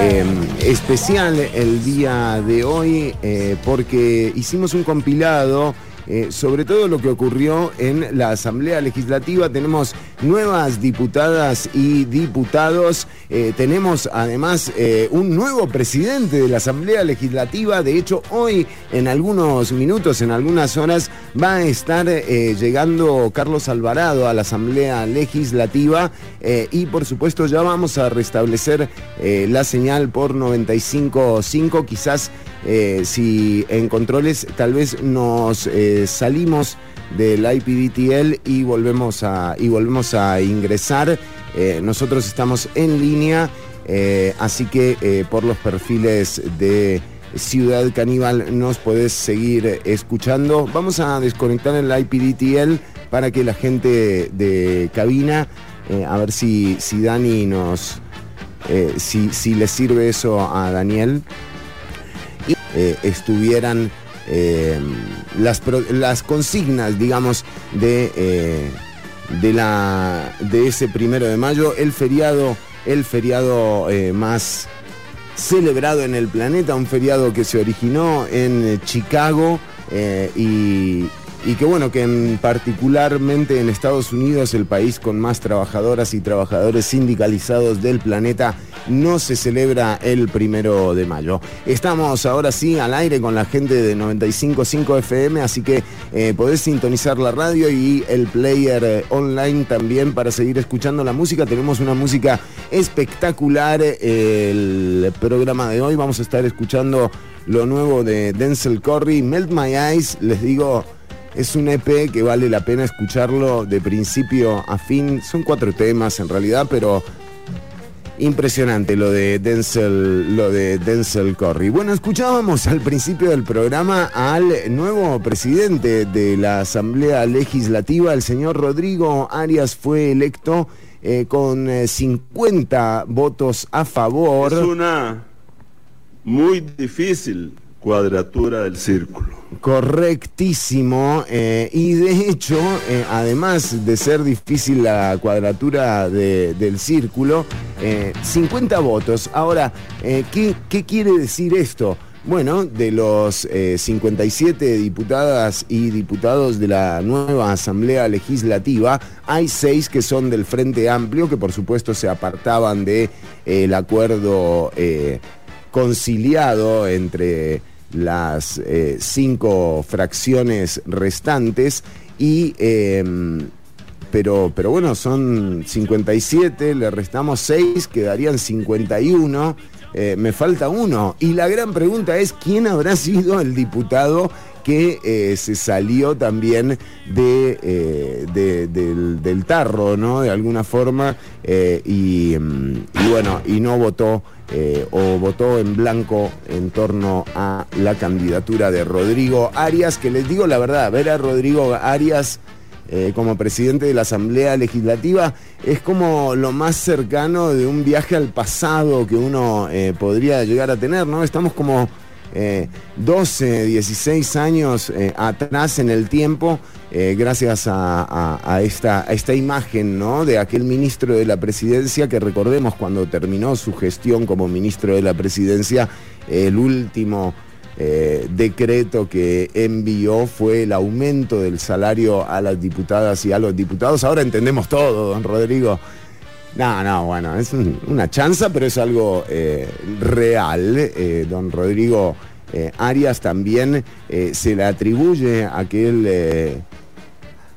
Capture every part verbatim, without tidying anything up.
Eh, especial el día de hoy eh, porque hicimos un compilado eh, sobre todo lo que ocurrió en la Asamblea Legislativa. Tenemos nuevas diputadas y diputados, eh, tenemos además eh, un nuevo presidente de la Asamblea Legislativa. De hecho, hoy en algunos minutos, en algunas horas, va a estar eh, llegando Carlos Alvarado a la Asamblea Legislativa eh, y por supuesto ya vamos a restablecer eh, la señal por noventa y cinco punto cinco. Quizás eh, si en controles tal vez nos eh, salimos del I P D T L y volvemos a, y volvemos a ingresar. Eh, nosotros estamos en línea, eh, así que eh, por los perfiles de Ciudad Caníbal nos podés seguir escuchando. Vamos a desconectar el I P D T L para que la gente de cabina, eh, a ver si, si Dani nos... Eh, si, si le sirve eso a Daniel, y eh, estuvieran... Eh, las, las consignas, digamos, de, eh, de, la, de ese primero de mayo, el feriado, el feriado eh, más celebrado en el planeta, un feriado que se originó en Chicago eh, y, y que, bueno, que en, particularmente en Estados Unidos, el país con más trabajadoras y trabajadores sindicalizados del planeta, no se celebra el primero de mayo. Estamos ahora sí al aire con la gente de noventa y cinco punto cinco F M, así que eh, podés sintonizar la radio y el player eh, online también para seguir escuchando la música. Tenemos una música espectacular eh, el programa de hoy. Vamos a estar escuchando lo nuevo de Denzel Curry, Melt My Eyes. Les digo, es un E P que vale la pena escucharlo de principio a fin. Son cuatro temas en realidad, pero... impresionante lo de Denzel, lo de Denzel Curry. Bueno, escuchábamos al principio del programa al nuevo presidente de la Asamblea Legislativa. El señor Rodrigo Arias fue electo eh, con cincuenta votos a favor. Es una muy difícil cuadratura del círculo. Correctísimo, eh, y de hecho, eh, además de ser difícil la cuadratura de, del círculo, eh, cincuenta votos. Ahora, eh, ¿qué, qué quiere decir esto? Bueno, de los eh, cincuenta y siete diputadas y diputados de la nueva Asamblea Legislativa, hay seis que son del Frente Amplio, que por supuesto se apartaban del de, eh, acuerdo eh, conciliado entre... las eh, cinco fracciones restantes y eh, pero, pero bueno, son cincuenta y siete, le restamos seis, quedarían cincuenta y uno, eh, me falta uno, y la gran pregunta es ¿quién habrá sido el diputado que eh, se salió también de, eh, de, del, del tarro, ¿no?, de alguna forma, eh, y, y bueno, y no votó eh, o votó en blanco en torno a la candidatura de Rodrigo Arias? Que les digo la verdad, ver a Rodrigo Arias eh, como presidente de la Asamblea Legislativa es como lo más cercano de un viaje al pasado que uno eh, podría llegar a tener, ¿no? Estamos como... Eh, doce, dieciséis años eh, atrás en el tiempo, eh, gracias a, a, a, esta, a esta imagen, ¿no?, de aquel ministro de la presidencia que, recordemos, cuando terminó su gestión como ministro de la presidencia, eh, el último eh, decreto que envió fue el aumento del salario a las diputadas y a los diputados. Ahora entendemos todo, don Rodrigo. No, no, bueno, es un, una chanza, pero es algo eh, real. Eh, don Rodrigo eh, Arias también eh, se le atribuye aquel, eh,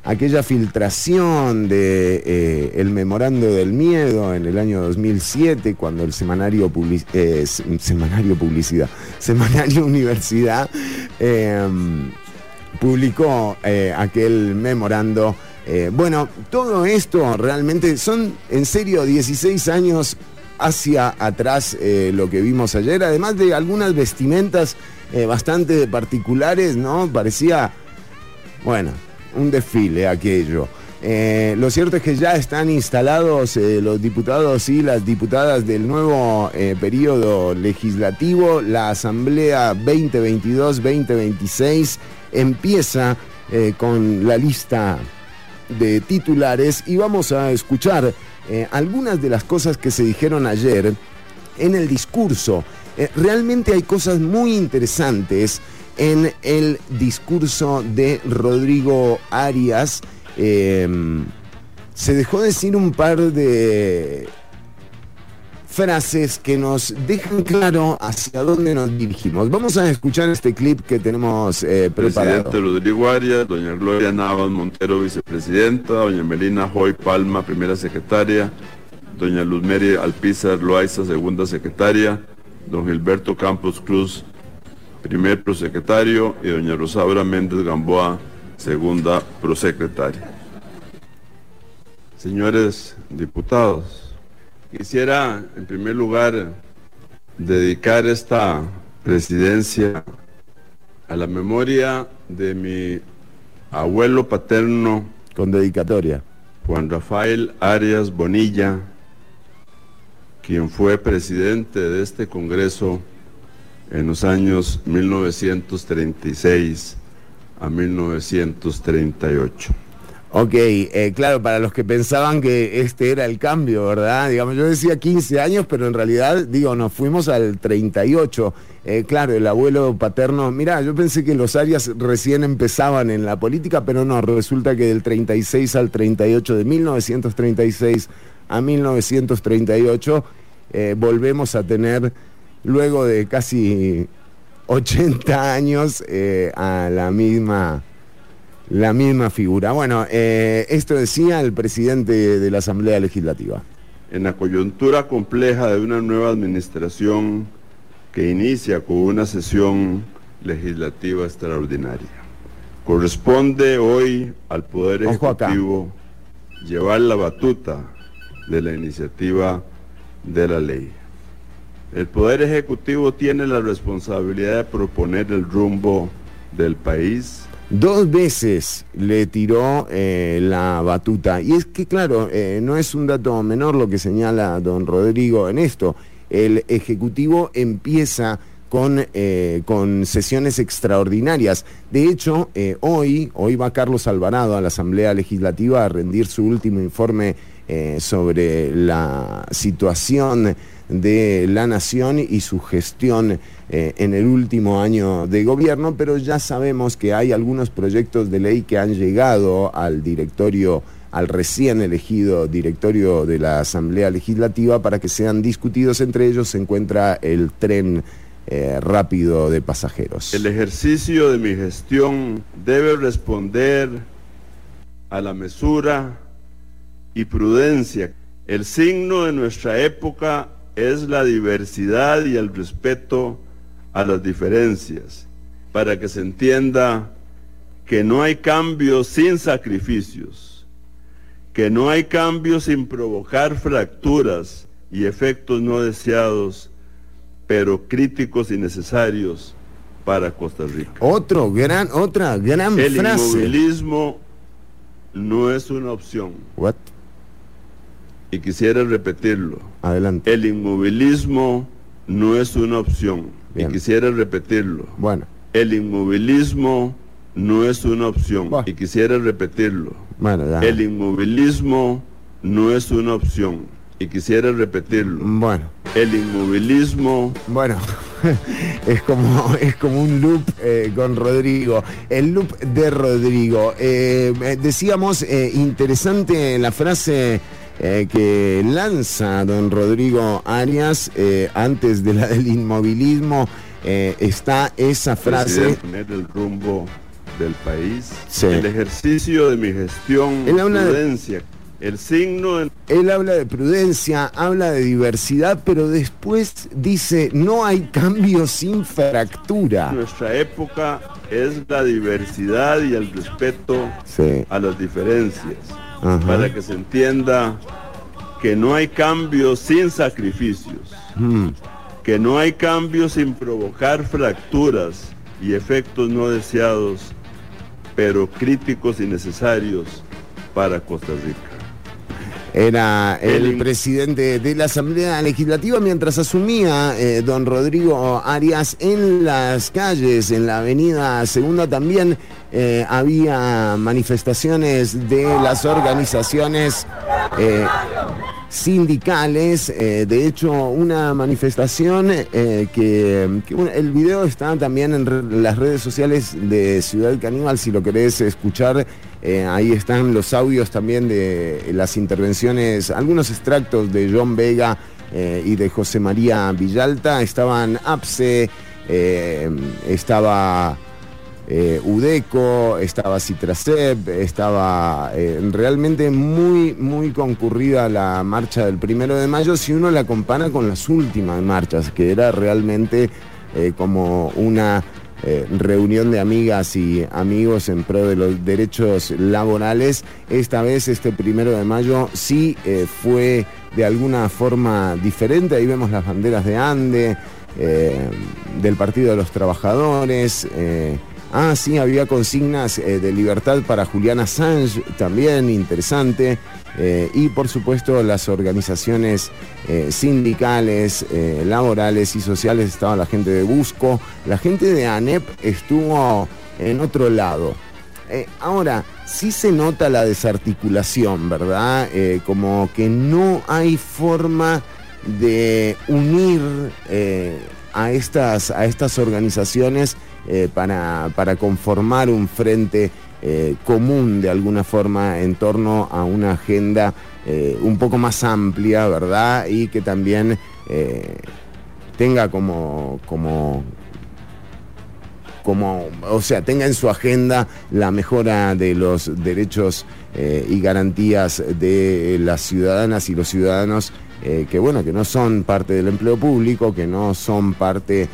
aquella filtración de eh, el Memorando del Miedo en el año dos mil siete, cuando el semanario, public- eh, semanario Publicidad, Semanario Universidad, eh, publicó eh, aquel memorando. Eh, bueno, todo esto realmente son, en serio, dieciséis años hacia atrás eh, lo que vimos ayer, además de algunas vestimentas eh, bastante particulares, ¿no? Parecía, bueno, un desfile aquello. Eh, lo cierto es que ya están instalados eh, los diputados y las diputadas del nuevo eh, periodo legislativo. La Asamblea veinte veintidós veinte veintiséis empieza eh, con la lista de titulares y vamos a escuchar eh, algunas de las cosas que se dijeron ayer en el discurso. Eh, realmente hay cosas muy interesantes en el discurso de Rodrigo Arias. Eh, se dejó decir un par de frases que nos dejan claro hacia dónde nos dirigimos. Vamos a escuchar este clip que tenemos eh, preparado. Presidente Rodrigo Arias, doña Gloria Navas Montero, vicepresidenta, doña Melina Ajoy Palma, primera secretaria, doña Luz Mary Alpizar Loaiza, segunda secretaria, don Gilberto Campos Cruz, primer prosecretario, y doña Rosaura Méndez Gamboa, segunda prosecretaria. Señores diputados, quisiera, en primer lugar, dedicar esta presidencia a la memoria de mi abuelo paterno. Con dedicatoria. Juan Rafael Arias Bonilla, quien fue presidente de este Congreso en los años mil novecientos treinta y seis a mil novecientos treinta y ocho. Ok, eh, claro, para los que pensaban que este era el cambio, ¿verdad? Digamos, yo decía quince años, pero en realidad, digo, nos fuimos al treinta y ocho. Eh, claro, el abuelo paterno... Mirá, yo pensé que los Arias recién empezaban en la política, pero no, resulta que del treinta y seis al treinta y ocho, de mil novecientos treinta y seis a mil novecientos treinta y ocho, eh, volvemos a tener, luego de casi ochenta años, eh, a la misma... La misma figura. Bueno, eh, esto decía el presidente de la Asamblea Legislativa. En la coyuntura compleja de una nueva administración que inicia con una sesión legislativa extraordinaria, corresponde hoy al Poder Ejecutivo llevar la batuta de la iniciativa de la ley. El Poder Ejecutivo tiene la responsabilidad de proponer el rumbo del país. Dos veces le tiró eh, la batuta. Y es que, claro, eh, no es un dato menor lo que señala don Rodrigo en esto. El Ejecutivo empieza con, eh, con sesiones extraordinarias. De hecho, eh, hoy, hoy va Carlos Alvarado a la Asamblea Legislativa a rendir su último informe eh, sobre la situación de la nación y su gestión eh, en el último año de gobierno, pero ya sabemos que hay algunos proyectos de ley que han llegado al directorio, al recién elegido directorio de la Asamblea Legislativa para que sean discutidos. Entre ellos se encuentra el tren eh, rápido de pasajeros. El ejercicio de mi gestión debe responder a la mesura y prudencia. El signo de nuestra época es la diversidad y el respeto a las diferencias, para que se entienda que no hay cambios sin sacrificios, que no hay cambios sin provocar fracturas y efectos no deseados, pero críticos y necesarios para Costa Rica. Otro gran, otra gran el frase. El inmovilismo no es una opción. What? Y quisiera repetirlo. Adelante. El inmovilismo no es una opción. Bien. Y quisiera repetirlo. Bueno. El inmovilismo no es una opción. Bueno. Y quisiera repetirlo. Bueno, ya. El inmovilismo no es una opción. Y quisiera repetirlo. Bueno. El inmovilismo... Bueno, es como, es como un loop eh, con Rodrigo. El loop de Rodrigo. Eh, decíamos, eh, interesante la frase... Eh, que lanza don Rodrigo Arias. Eh, antes de la del inmovilismo eh, está esa frase: poner el rumbo del país, sí. El ejercicio de mi gestión, prudencia, de, el signo de... Él habla de prudencia, habla de diversidad, pero después dice: no hay cambio sin fractura. Nuestra época es la diversidad y el respeto, sí, a las diferencias. Ajá. Para que se entienda que no hay cambios sin sacrificios, mm. que no hay cambios sin provocar fracturas y efectos no deseados, pero críticos y necesarios para Costa Rica. Era el, el presidente de la Asamblea Legislativa mientras asumía eh, don Rodrigo Arias. En las calles, en la avenida Segunda también eh, había manifestaciones de las organizaciones eh, sindicales. Eh, de hecho, una manifestación eh, que, que bueno, el video está también en re- las redes sociales de Ciudad Caníbal, si lo querés escuchar. Eh, ahí están los audios también de las intervenciones, algunos extractos de John Vega eh, y de José María Villalta. Estaban A P S E, eh, estaba eh, UDECO, estaba Citracep, estaba eh, realmente muy, muy concurrida la marcha del primero de mayo, si uno la compara con las últimas marchas, que era realmente eh, como una... Eh, reunión de amigas y amigos en pro de los derechos laborales. Esta vez, este primero de mayo, sí eh, fue de alguna forma diferente. Ahí vemos las banderas de ANDE, eh, del Partido de los Trabajadores. Eh. Ah, sí, había consignas eh, de libertad para Julián Assange, también interesante. Eh, y por supuesto las organizaciones eh, sindicales, eh, laborales y sociales. Estaba la gente de Busco, la gente de ANEP estuvo en otro lado. Eh, ahora, sí se nota la desarticulación, ¿verdad? Eh, como que no hay forma de unir eh, a, estas, a estas organizaciones eh, para, para conformar un frente Eh, común de alguna forma en torno a una agenda eh, un poco más amplia, ¿verdad? Y que también eh, tenga como, como, como, o sea, tenga en su agenda la mejora de los derechos eh, y garantías de las ciudadanas y los ciudadanos eh, que, bueno, que no son parte del empleo público, que no son parte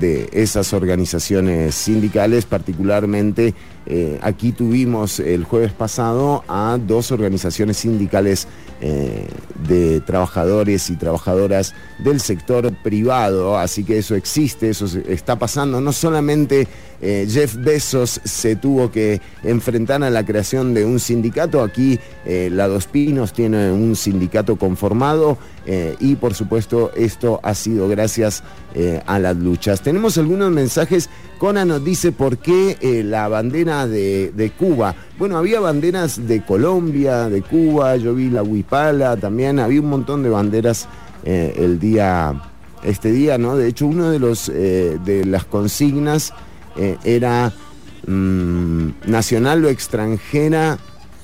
de esas organizaciones sindicales. Particularmente eh, aquí tuvimos el jueves pasado a dos organizaciones sindicales eh, de trabajadores y trabajadoras del sector privado, así que eso existe, eso está pasando. No solamente eh, Jeff Bezos se tuvo que enfrentar a la creación de un sindicato, aquí eh, la Dos Pinos tiene un sindicato conformado eh, y por supuesto esto ha sido gracias eh, a la luchas. Tenemos algunos mensajes. Cona nos dice por qué eh, la bandera de, de Cuba. Bueno, había banderas de Colombia, de Cuba, yo vi la huipala también, había un montón de banderas eh, el día, este día, ¿no? De hecho, uno de los eh, de las consignas eh, era mmm, nacional o extranjera,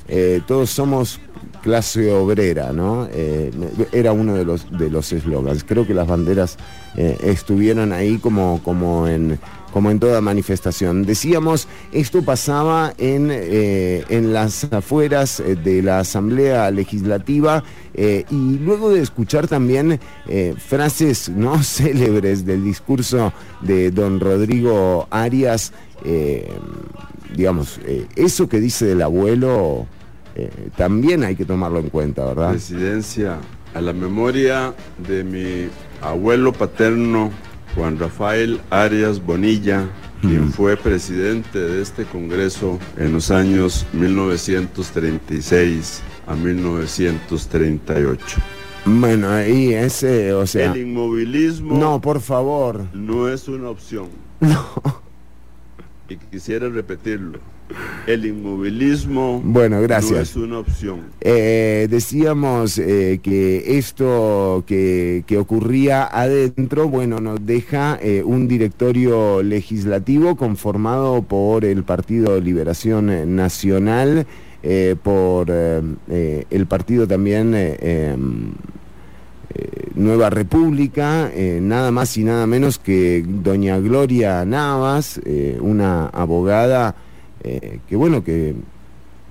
eh, todos somos clase obrera, ¿no? Eh, era uno de los de los eslogans. Creo que las banderas eh, estuvieron ahí como, como, en, como en toda manifestación. Decíamos, esto pasaba en, eh, en las afueras de la Asamblea Legislativa eh, y luego de escuchar también eh, frases no célebres del discurso de don Rodrigo Arias, eh, digamos, eh, eso que dice del abuelo... Eh, también hay que tomarlo en cuenta, ¿verdad? Presidencia, a la memoria de mi abuelo paterno, Juan Rafael Arias Bonilla, mm. quien fue presidente de este Congreso en los años mil novecientos treinta y seis a mil novecientos treinta y ocho. Bueno, ahí ese, o sea... El inmovilismo... No, por favor. No es una opción. No. Y quisiera repetirlo. El inmovilismo, bueno, gracias, no es una opción. Eh, decíamos eh, que esto que, que ocurría adentro, bueno, nos deja eh, un directorio legislativo conformado por el Partido Liberación Nacional, eh, por eh, el partido también... Eh, eh, Eh, Nueva República, eh, nada más y nada menos que doña Gloria Navas, eh, una abogada eh, que bueno, que,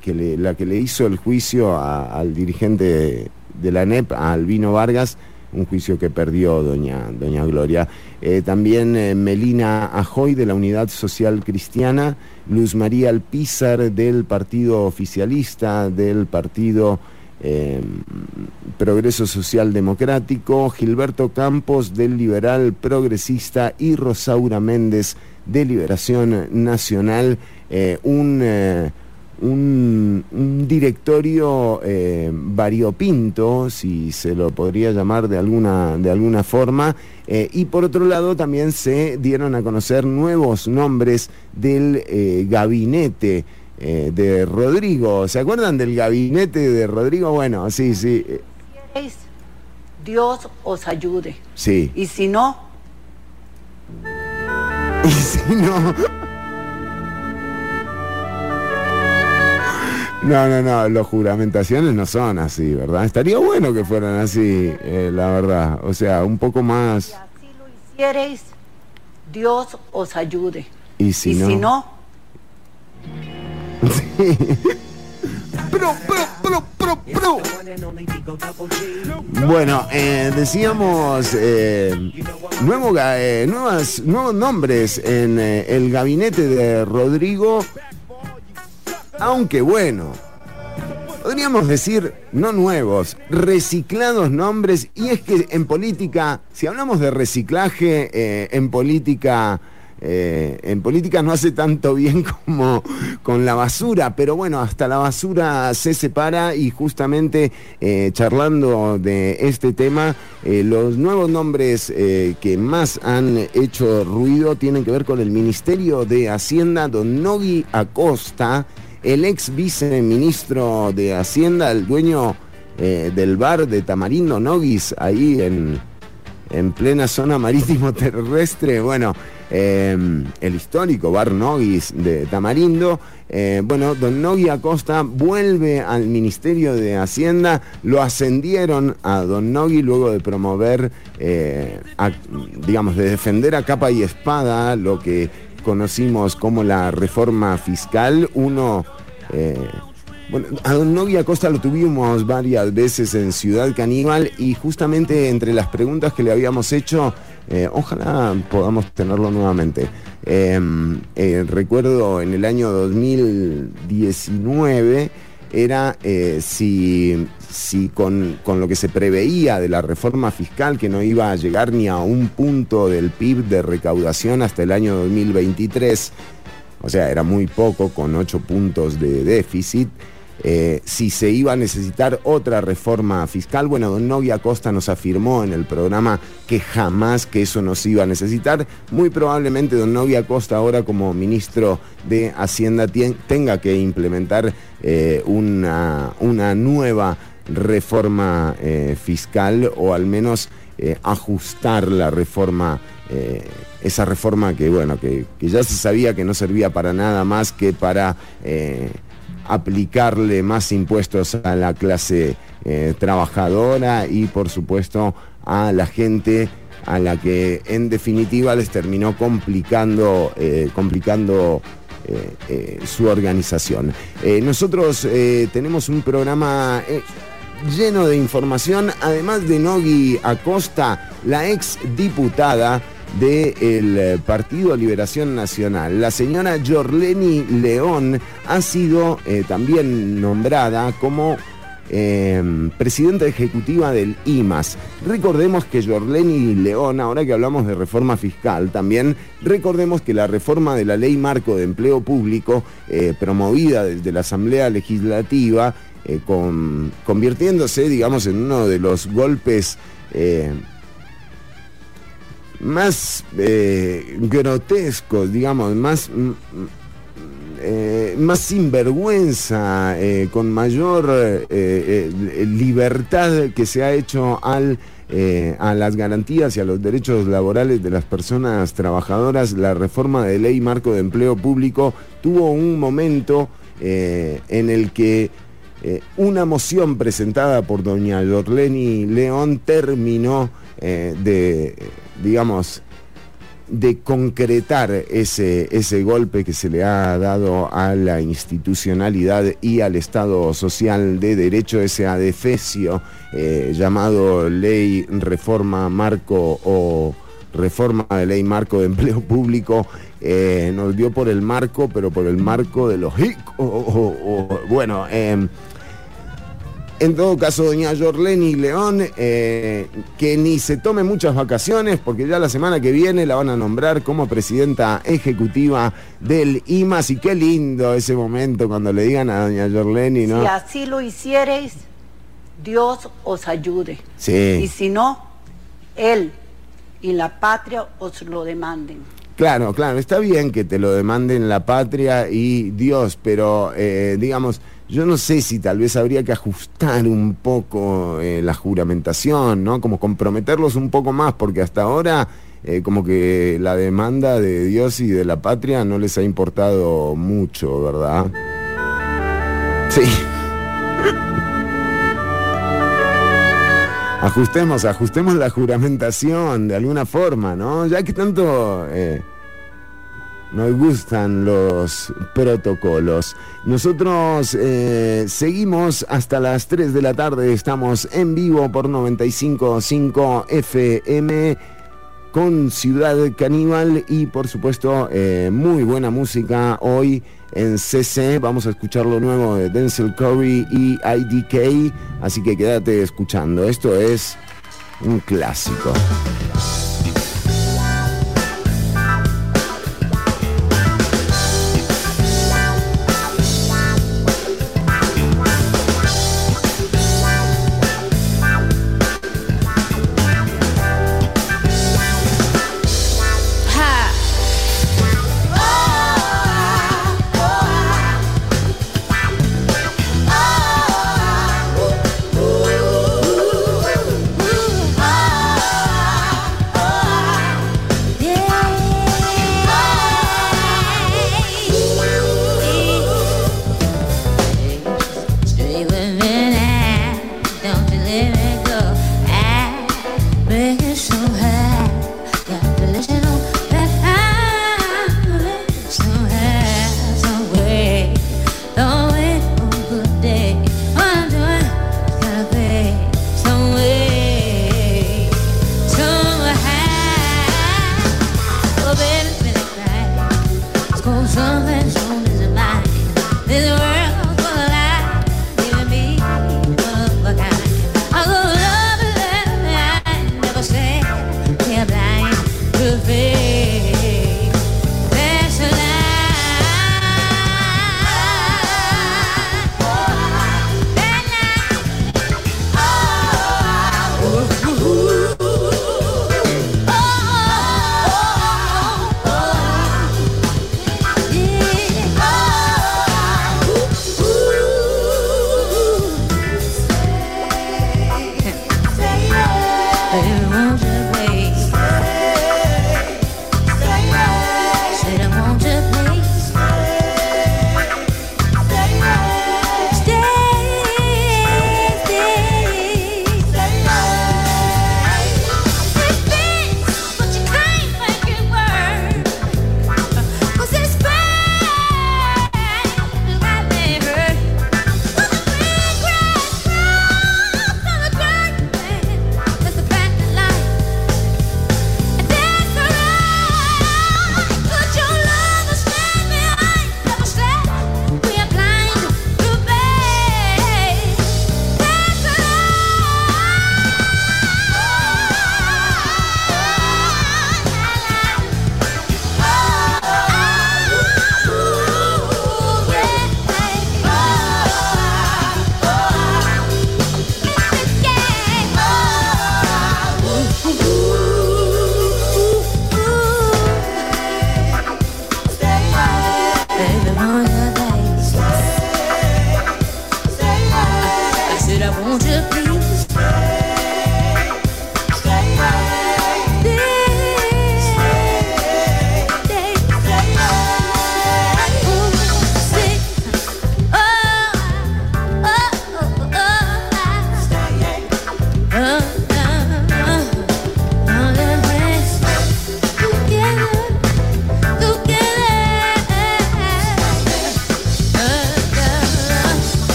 que le, la que le hizo el juicio a, al dirigente de, de la A N E P, a Albino Vargas, un juicio que perdió doña, doña Gloria. Eh, también eh, Melina Ajoy de la Unidad Social Cristiana, Luz María Alpizar del Partido Oficialista, del Partido... Eh, Progreso Social Democrático, Gilberto Campos del Liberal Progresista y Rosaura Méndez de Liberación Nacional. eh, un, eh, un, un directorio eh, variopinto, si se lo podría llamar de alguna, de alguna forma. Eh, y por otro lado también se dieron a conocer nuevos nombres del eh, gabinete Eh, de Rodrigo. ¿Se acuerdan del gabinete de Rodrigo? Bueno, sí, sí. creéis, Dios os ayude. Sí. Y si no... Y si no... No, no, no, las juramentaciones no son así, ¿verdad? Estaría bueno que fueran así, eh, la verdad. O sea, un poco más... Y así lo hiciereis, Dios os ayude. Y si y no... Si no... Sí. Pro, pro, pro, pro, pro. Bueno, eh, decíamos eh, nuevo, eh, nuevas, nuevos nombres en eh, el gabinete de Rodrigo. Aunque bueno, podríamos decir no nuevos, reciclados nombres. Y es que en política, si hablamos de reciclaje, eh, en política... Eh, en política no hace tanto bien como con la basura, pero bueno, hasta la basura se separa. Y justamente eh, charlando de este tema, eh, los nuevos nombres eh, que más han hecho ruido tienen que ver con el Ministerio de Hacienda. Don Nogui Acosta, el ex viceministro de Hacienda, el dueño eh, del bar de Tamarindo Nogis, ahí en, en plena zona marítimo terrestre, bueno, Eh, el histórico bar Noguis de Tamarindo. eh, Bueno, don Nogui Acosta vuelve al Ministerio de Hacienda. Lo ascendieron a don Nogui luego de promover, eh, a, digamos, de defender a capa y espada lo que conocimos como la reforma fiscal. Uno... Eh, Bueno, a don Nogui Acosta lo tuvimos varias veces en Ciudad Caníbal y justamente entre las preguntas que le habíamos hecho, eh, ojalá podamos tenerlo nuevamente. Eh, eh, recuerdo en el año dos mil diecinueve era eh, si, si con, con lo que se preveía de la reforma fiscal, que no iba a llegar ni a un punto del P I B de recaudación hasta el año dos mil veintitrés, o sea, era muy poco, con ocho puntos de déficit. Eh, si se iba a necesitar otra reforma fiscal, bueno, don Nogui Acosta nos afirmó en el programa que jamás que eso nos iba a necesitar. Muy probablemente don Nogui Acosta ahora como ministro de Hacienda tien, tenga que implementar eh, una, una nueva reforma eh, fiscal, o al menos eh, ajustar la reforma eh, esa reforma que, bueno, que, que ya se sabía que no servía para nada más que para... Eh, aplicarle más impuestos a la clase eh, trabajadora y por supuesto a la gente a la que en definitiva les terminó complicando eh, complicando eh, eh, su organización. Eh, nosotros eh, tenemos un programa eh, lleno de información. Además de Nogui Acosta, la ex diputada del Partido Liberación Nacional, la señora Yorleni León, ha sido eh, también nombrada como eh, presidenta ejecutiva del I M A S. Recordemos que Yorleni León, ahora que hablamos de reforma fiscal también, recordemos que la reforma de la Ley Marco de Empleo Público, eh, promovida desde la Asamblea Legislativa, eh, con, convirtiéndose, digamos, en uno de los golpes... Eh, más eh, grotescos, digamos, más, mm, eh, más sinvergüenza, eh, con mayor eh, eh, libertad que se ha hecho al, eh, a las garantías y a los derechos laborales de las personas trabajadoras. La reforma de Ley Marco de Empleo Público tuvo un momento eh, en el que eh, una moción presentada por doña Yorleni León terminó eh, de... digamos, de concretar ese, ese golpe que se le ha dado a la institucionalidad y al Estado Social de Derecho, ese adefesio eh, llamado Ley Reforma Marco o Reforma de Ley Marco de Empleo Público. Eh, nos dio por el marco, pero por el marco de los... O, o, o, bueno, eh, en todo caso, doña Yorleni León, eh, que ni se tome muchas vacaciones, porque ya la semana que viene la van a nombrar como presidenta ejecutiva del I M A S. Y qué lindo ese momento cuando le digan a doña Yorleni, ¿no? Si así lo hiciereis, Dios os ayude. Sí. Y si no, Él y la patria os lo demanden. Claro, claro, está bien que te lo demanden la patria y Dios, pero eh, digamos, yo no sé si tal vez habría que ajustar un poco eh, la juramentación, ¿no? Como comprometerlos un poco más, porque hasta ahora eh, como que la demanda de Dios y de la patria no les ha importado mucho, ¿verdad? Sí. Ajustemos, ajustemos la juramentación de alguna forma, ¿no? Ya que tanto eh, nos gustan los protocolos. Nosotros eh, seguimos hasta las tres de la tarde. Estamos en vivo por noventa y cinco punto cinco F M con Ciudad Caníbal y, por supuesto, eh, muy buena música hoy. En C C vamos a escuchar lo nuevo de Denzel Curry y I D K, así que quédate escuchando. Esto es un clásico.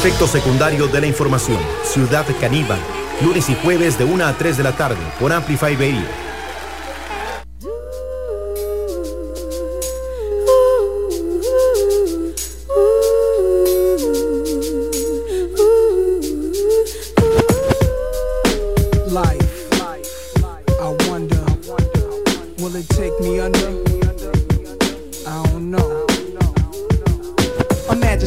Efecto secundario de la información. Ciudad Caníbal. Lunes y jueves de una a tres de la tarde por Amplify B I.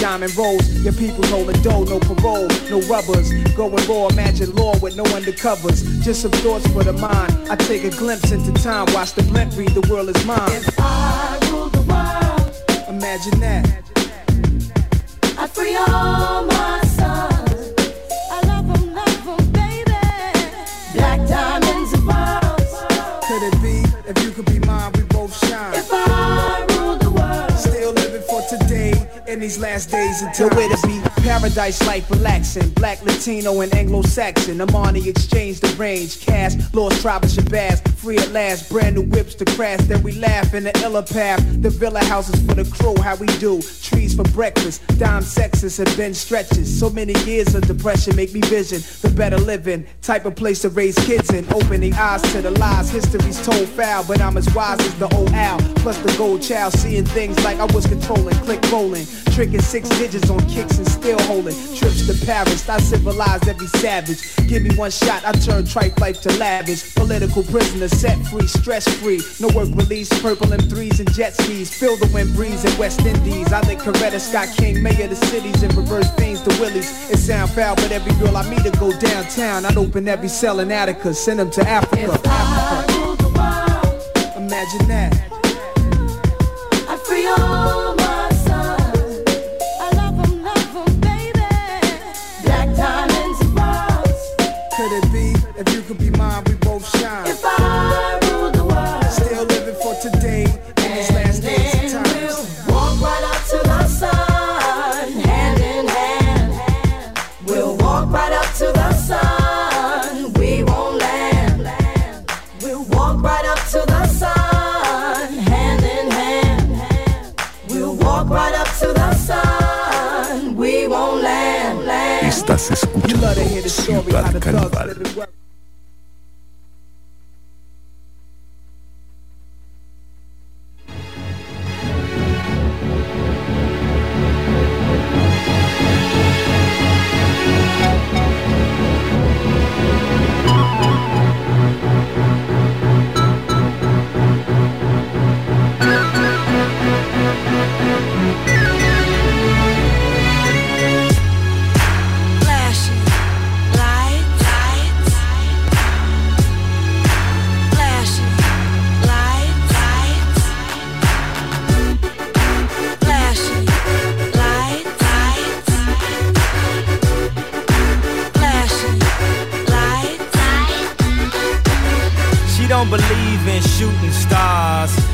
diamond rolls. Your people holding dough. No parole, no rubbers. Going raw, imagine law with no undercovers. Just some thoughts for the mind. I take a glimpse into time. Watch the blimp read, the world is mine. If I rule the world, imagine that. I free all my sons. I love them, love them, baby. Black diamonds and pearls. Could it be, if you could be mine, we both shine. If I rule the world, still living for today. In these last days until where to be. Paradise life relaxing. Black, Latino, and Anglo-Saxon. Amani exchange the range. Cash, lost tribe of Shabazz. Free at last. Brand new whips to crash. Then we laugh in the iller path. The villa houses for the crew. How we do. Trees for breakfast. Dime sexes have been stretches. So many years of depression make me vision the better living. Type of place to raise kids in. Opening eyes to the lies. History's told foul. But I'm as wise as the old owl. Plus the gold child. Seeing things like I was controlling. Click rolling. Tricking six digits on kicks and still holding trips to Paris. I civilized every savage. Give me one shot, I turn tripe life to lavish. Political prisoner, set free, stress free. No work release, purple M threes and jet skis. Feel the wind breeze in West Indies. I lick Coretta Scott King, mayor of the cities, and reverse things to Willies. It sound foul, but every girl I meet to go downtown. I'd open every cell in Attica, send them to Africa. If I rule the world, imagine that. I free all my. If I rule the world, still living for today and these last days of time. We'll walk right up to the sun, hand in hand. We'll walk right up to the sun, we won't land. We'll walk right up to the sun, hand in hand. We'll walk right up to the sun, we won't land. Estás escuchando Ciudad Caníbal.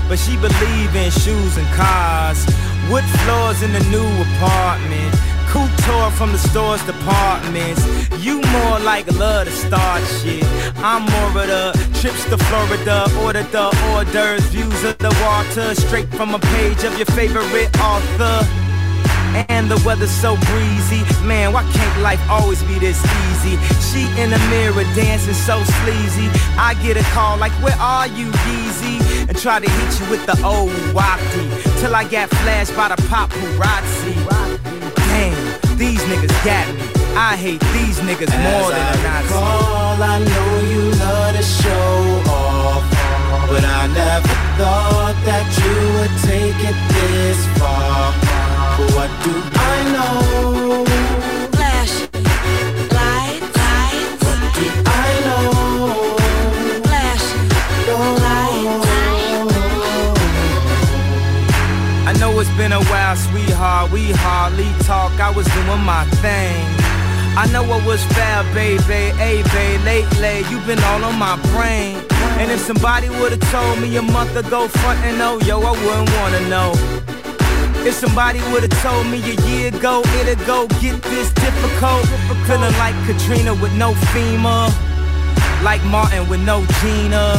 But she believe in shoes and cars, wood floors in the new apartment, couture from the store's departments. You more like love to start shit, I'm more of the trips to Florida, order the hors d'oeuvres, views of the water, straight from a page of your favorite author. And the weather's so breezy, man, why can't life always be this easy? She in the mirror dancing so sleazy, I get a call like, where are you, Yeezy? And try to hit you with the old wapty, till I got flashed by the paparazzi. Damn, these niggas got me, I hate these niggas as more than I a Nazi. Recall, I know you love to show off, but I never thought that you would take it this far. What do I know? Flash, light, light. What do I know? Flash, light, light. I know it's been a while, sweetheart. We hard, Charlie talk, I was doing my thing. I know I was fair, baby, hey, babe, lately you been all on my brain. And if somebody would've told me a month ago, frontin' oh, yo, I wouldn't wanna know. If somebody would've told me a year ago, it'd go get this difficult. Feeling like Katrina with no FEMA, like Martin with no Gina,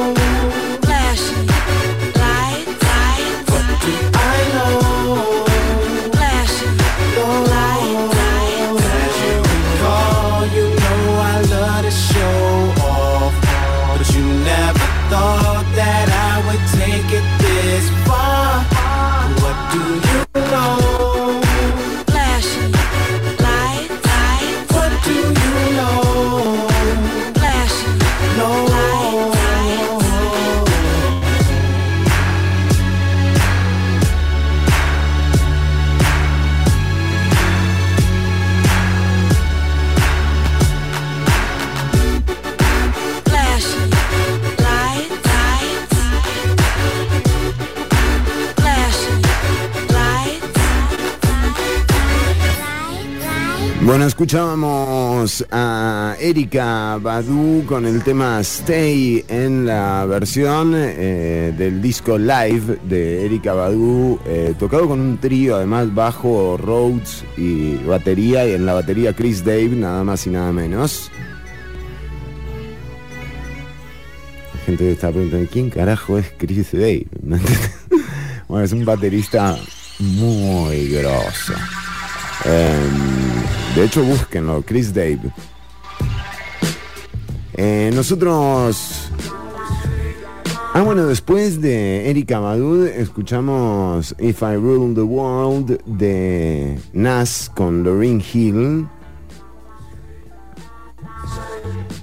Flashy lights, lights. What do I know? Flashy lights, lights. As you recall, you know I love to show off, but you never thought that I would take it this far. What do you know? Bueno, escuchábamos a Erykah Badu con el tema Stay en la versión eh, del disco live de Erykah Badu, eh, tocado con un trío, además bajo, Rhodes y batería, y en la batería Chris Dave, nada más y nada menos. La gente está preguntando, ¿quién carajo es Chris Dave? Bueno, es un baterista muy grosso. Eh, De hecho, búsquenlo, Chris Dave. Eh, nosotros... Ah, bueno, después de Erykah Badu, escuchamos If I Rule the World de Nas con Lauryn Hill.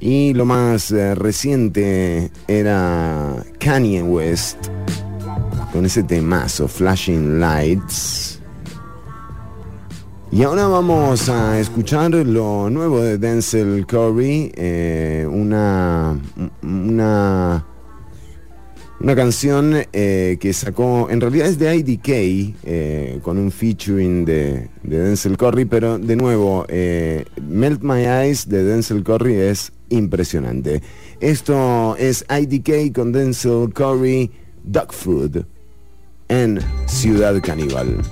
Y lo más eh, reciente era Kanye West, con ese temazo, Flashing Lights. Y ahora vamos a escuchar lo nuevo de Denzel Curry, eh, una, una, una canción eh, que sacó, en realidad es de I D K, eh, con un featuring de, de Denzel Curry, pero de nuevo, eh, Melt My Eyes de Denzel Curry es impresionante. Esto es I D K con Denzel Curry, Dog Food, en Ciudad Caníbal.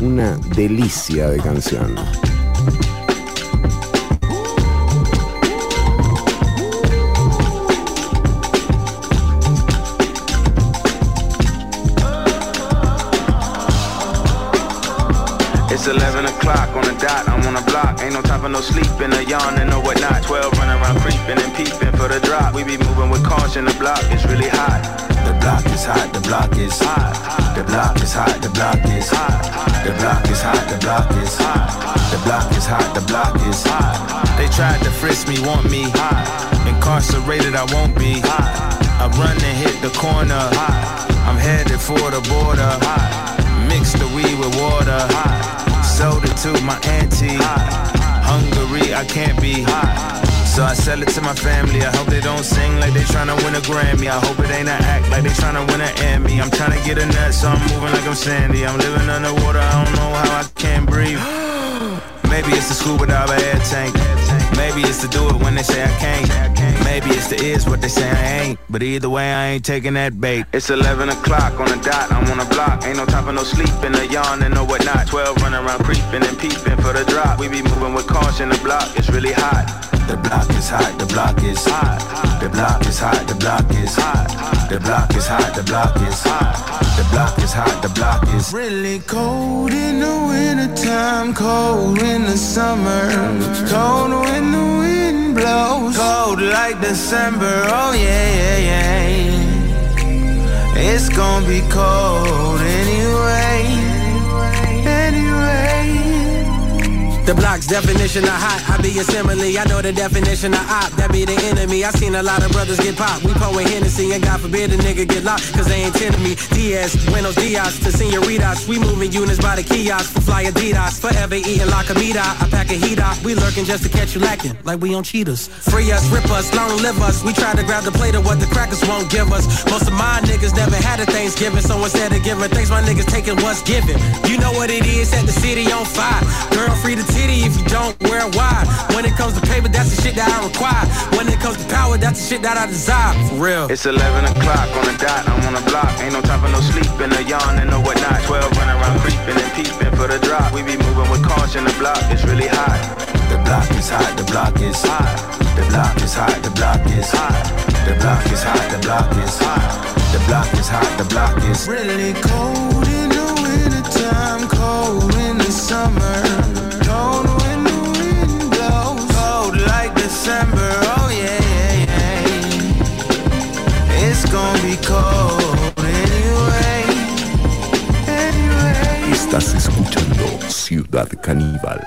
Una delicia de canción. It's eleven o'clock on the dot, I'm on the block. Ain't no time for no sleeping or yawning or whatnot. twelve running around creeping and peeping for the drop. We be moving with caution, the block is really hot. The block is hot, the block is hot. The block is hot, the block is hot. The block is hot, the block is hot. The block is hot, the block is hot. They tried to frisk me, want me hot. Incarcerated, I won't be hot. I run and hit the corner hot. I'm headed for the border hot. Mix the weed with water hot. Sold it to my auntie. Hungary, I can't be. So I sell it to my family. I hope they don't sing like they tryna win a Grammy. I hope it ain't an act like they tryna win an Emmy. I'm tryna get a nut, so I'm moving like I'm Sandy. I'm living underwater, I don't know how I can breathe. Maybe it's the scuba diver air tank. Maybe it's to do it when they say I can't. Maybe it's the is what they say I ain't. But either way, I ain't taking that bait. It's eleven o'clock on the dot, I'm on the block. Ain't no time for no sleeping or yawning or whatnot. twelve running around creeping and peeping for the drop. We be moving with caution, the block is really hot. The block is hot, the block is hot. The block is hot, the block is hot. The block is hot, the block is hot. The block is hot, the block is really cold in the wintertime, cold in the summer, cold when the wind blows, cold like December, oh yeah, yeah, yeah. It's gonna be cold anyway, anyway. The block's definition of hot. I be assembly, I know the definition of op. That be the enemy. I seen a lot of brothers get popped. We pouring Hennessy and God forbid a nigga get locked, cause they ain't tending me. Diaz, Buenos Dias, to senoritas. We moving units by the kiosks, for fly Adidas. Forever eating La Comida, I pack a heat up. We lurking just to catch you lacking, like we on Cheetahs. Free us, rip us, long live us. We try to grab the plate of what the crackers won't give us. Most of my niggas never had a Thanksgiving, so instead of giving thanks, my niggas taking what's given. You know what it is, set the city on fire. Girl, free the titty if you don't wear wide. When it comes to paper, that's the shit that I require. When it comes to power, that's the shit that I desire. For real. It's eleven o'clock on the dot, I'm on the block. Ain't no time for no sleeping, no yawn and no whatnot. twelve running around creeping and peeping for the drop. We be moving with caution, the block is really hot. The block is hot, the block is hot. The block is hot, the block is hot. The block is hot, the block is hot. The block is hot, the block is really cold in the wintertime, cold in the summer. Cold when the wind blows, cold like December. Oh yeah, yeah, yeah. It's gonna be cold anyway, anyway. Estás escuchando Ciudad Caníbal.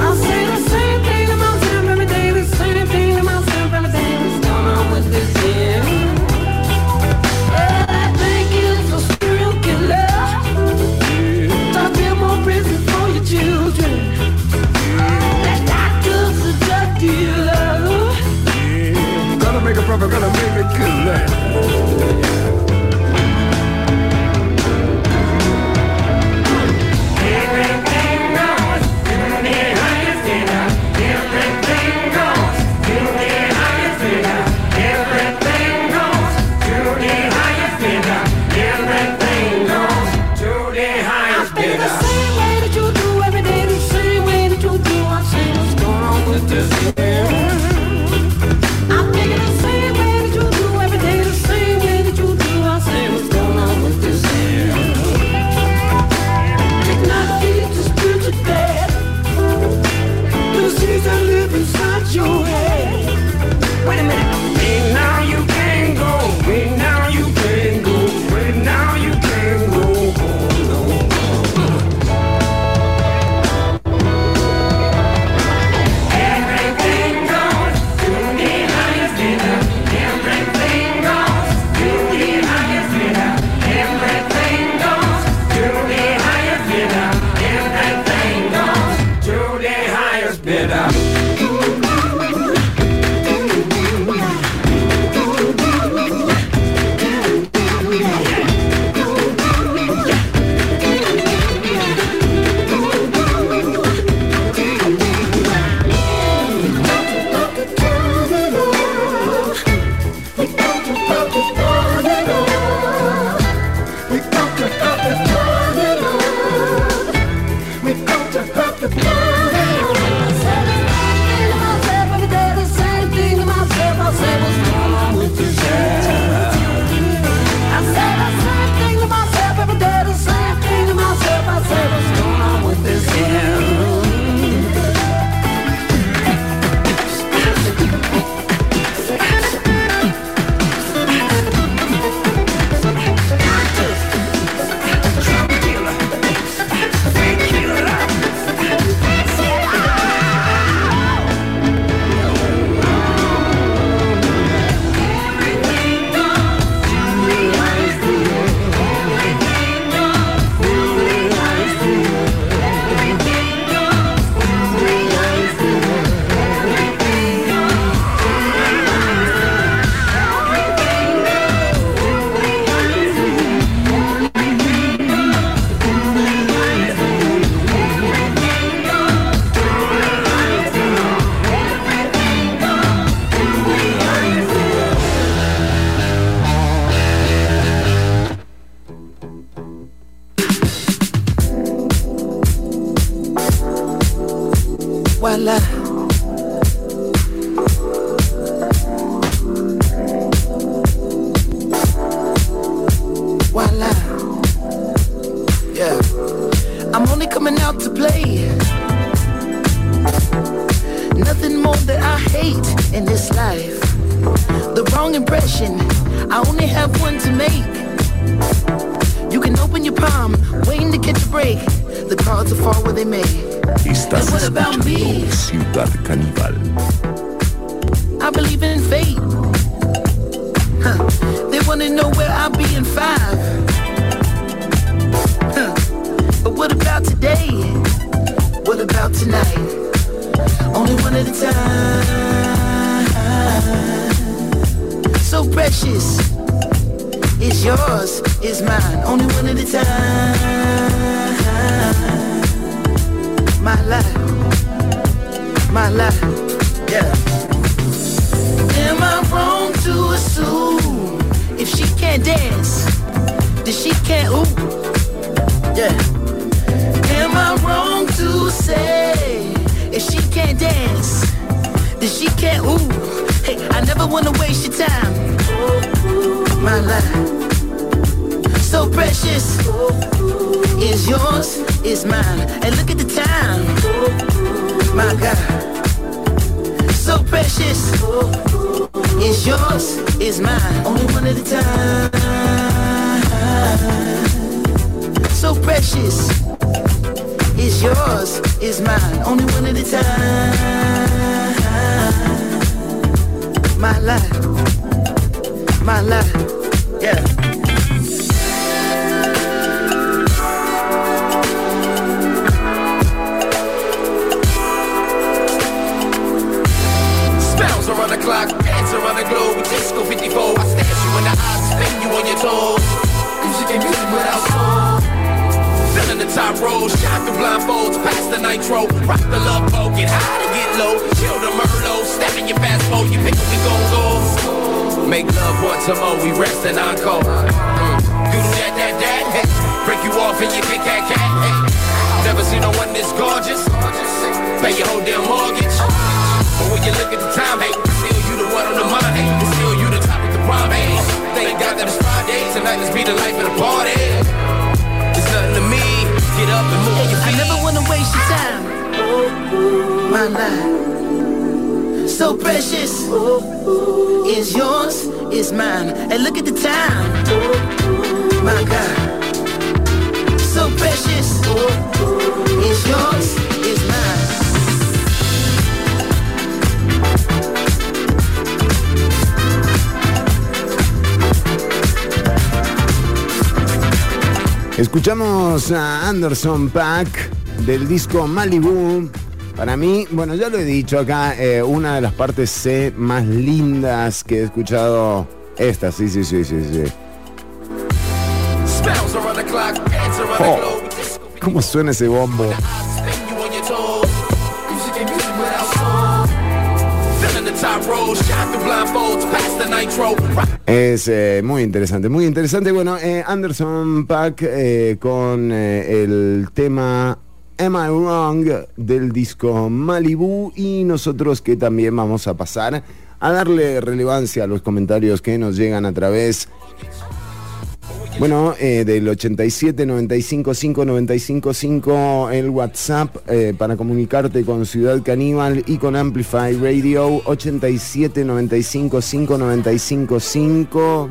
I'll say the same thing. in this life. The wrong impression, I only have one to make. You can open your palm, waiting to catch a break. The cards will fall where they may. Estás escuchando Ciudad Caníbal. I believe in fate. Huh. They want to know where I'll be in five. Huh. But what about today? What about tonight? Only one at a time. So precious. It's yours, it's mine. Only one at a time. My life. My life. Yeah. Am I wrong to assume if she can't dance, then she can't ooh? Yeah. Am I wrong to say if she can't dance, then she can't ooh? Hey, I never wanna waste your time. My life, so precious, is yours, is mine. And look at the time, my God, so precious. It's yours, it's mine, only one at a time. So precious. It's yours, it's mine, only one at a time. My life, my life, yeah. Around the clock, pants around the globe, disco fifty-four, I stash you in the eye, spin you on your toes. Music and music without song. Filling the top rows, shot through blindfolds, pass the nitro, rock the love boat, get high to get low, chill the Merlot, step in your fast boat, you pick up your go-go. Make love once or more, we rest and encore. Mm. Do that, that, that, hey. Break you off and you big cat, cat, hey. Never seen no one this gorgeous, pay your whole damn mortgage. But when you look at the time, hey, still you the one on the mind, hey, still you the top of the prime, hey. Thank God that it's Friday, tonight let's be the life of the party. It's nothing to me, get up and move. I never wanna waste your time. My life, so precious. It's yours, it's mine, and look at the time. My God, so precious. It's yours, it's mine. Escuchamos a Anderson Paak del disco Malibu. Para mí, bueno, ya lo he dicho acá, eh, una de las partes C más lindas que he escuchado. Esta, sí, sí, sí, sí, sí. Oh, ¿cómo suena ese bombo? Es eh, muy interesante, muy interesante. Bueno, eh, Anderson Paak eh, con eh, el tema Am I Wrong del disco Malibu. Y nosotros que también vamos a pasar a darle relevancia a los comentarios que nos llegan a través, bueno, eh, del ochenta y siete noventa y cinco cinco noventa y cinco cinco, el WhatsApp eh, para comunicarte con Ciudad Caníbal y con Amplify Radio, ochenta y siete noventa y cinco cinco noventa y cinco cinco.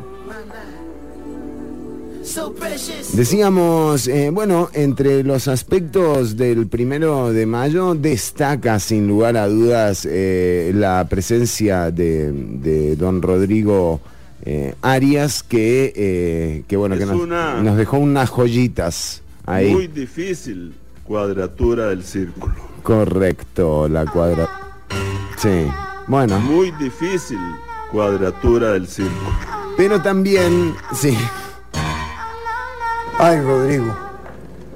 Decíamos, eh, bueno, entre los aspectos del primero de mayo destaca sin lugar a dudas eh, la presencia de, de don Rodrigo Eh, Arias, que, eh, que bueno, es que nos, una, nos dejó unas joyitas ahí. Muy difícil cuadratura del círculo. Correcto, la cuadra. Sí, bueno. Muy difícil cuadratura del círculo. Pero también, sí. Ay, Rodrigo,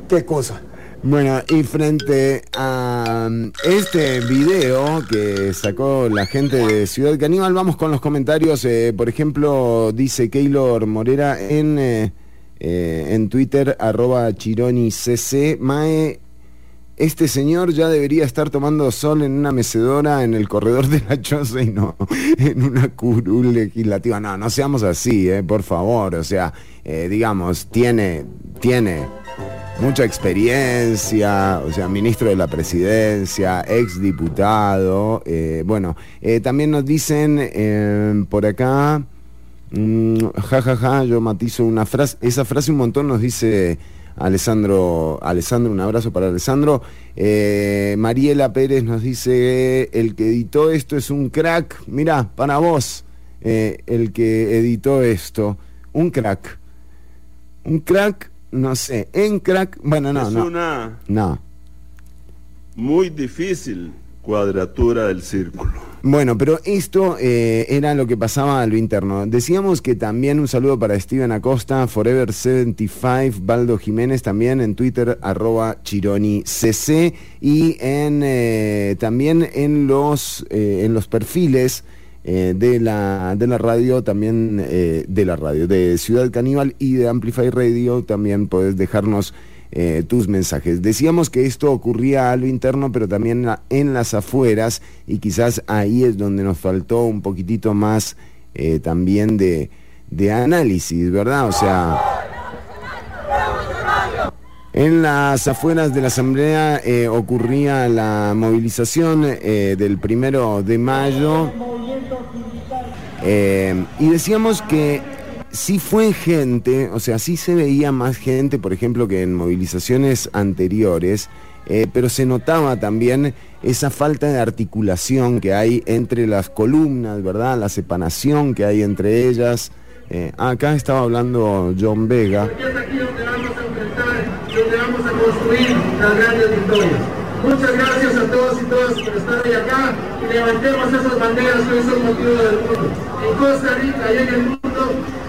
qué cosa. Bueno, y frente a este video que sacó la gente de Ciudad Caníbal, vamos con los comentarios. Eh, por ejemplo, dice Keylor Morera en, eh, eh, en Twitter, arroba chironicc, Mae, este señor ya debería estar tomando sol en una mecedora en el corredor de la choza y no en una curul legislativa. No, no seamos así, eh, por favor. O sea, eh, digamos, tiene, tiene... mucha experiencia, o sea, ministro de la presidencia, exdiputado. Eh, bueno, eh, también nos dicen eh, por acá, mmm, ja, ja, ja, yo matizo una frase, esa frase un montón nos dice Alessandro, Alessandro, un abrazo para Alessandro. Eh, Mariela Pérez nos dice, el que editó esto es un crack. Mirá, para vos, eh, el que editó esto, un crack. Un crack, no sé, en crack, bueno, no, es no. Es una no. muy difícil cuadratura del círculo. Bueno, pero esto eh, era lo que pasaba a lo interno. Decíamos que también un saludo para Steven Acosta, Forever setenta y cinco, Baldo Jiménez, también en Twitter, arroba ChironiCC, y en eh, también en los, eh, en los perfiles Eh, de la de la radio también eh, de la radio de Ciudad Caníbal y de Amplify Radio también podés dejarnos eh, tus mensajes. Decíamos que esto ocurría a lo interno, pero también la, en las afueras, y quizás ahí es donde nos faltó un poquitito más eh, también de, de análisis, ¿verdad? O sea, en las afueras de la Asamblea eh, ocurría la movilización eh, del primero de mayo eh, y decíamos que sí fue gente, o sea, sí se veía más gente, por ejemplo, que en movilizaciones anteriores, eh, pero se notaba también esa falta de articulación que hay entre las columnas, ¿verdad? La separación que hay entre ellas. Eh, acá estaba hablando John Vega. Donde vamos a construir las grandes victorias. Muchas gracias a todos y todas por estar ahí acá, y levantemos esas banderas que hoy son motivo del mundo. En Costa Rica y en el mundo,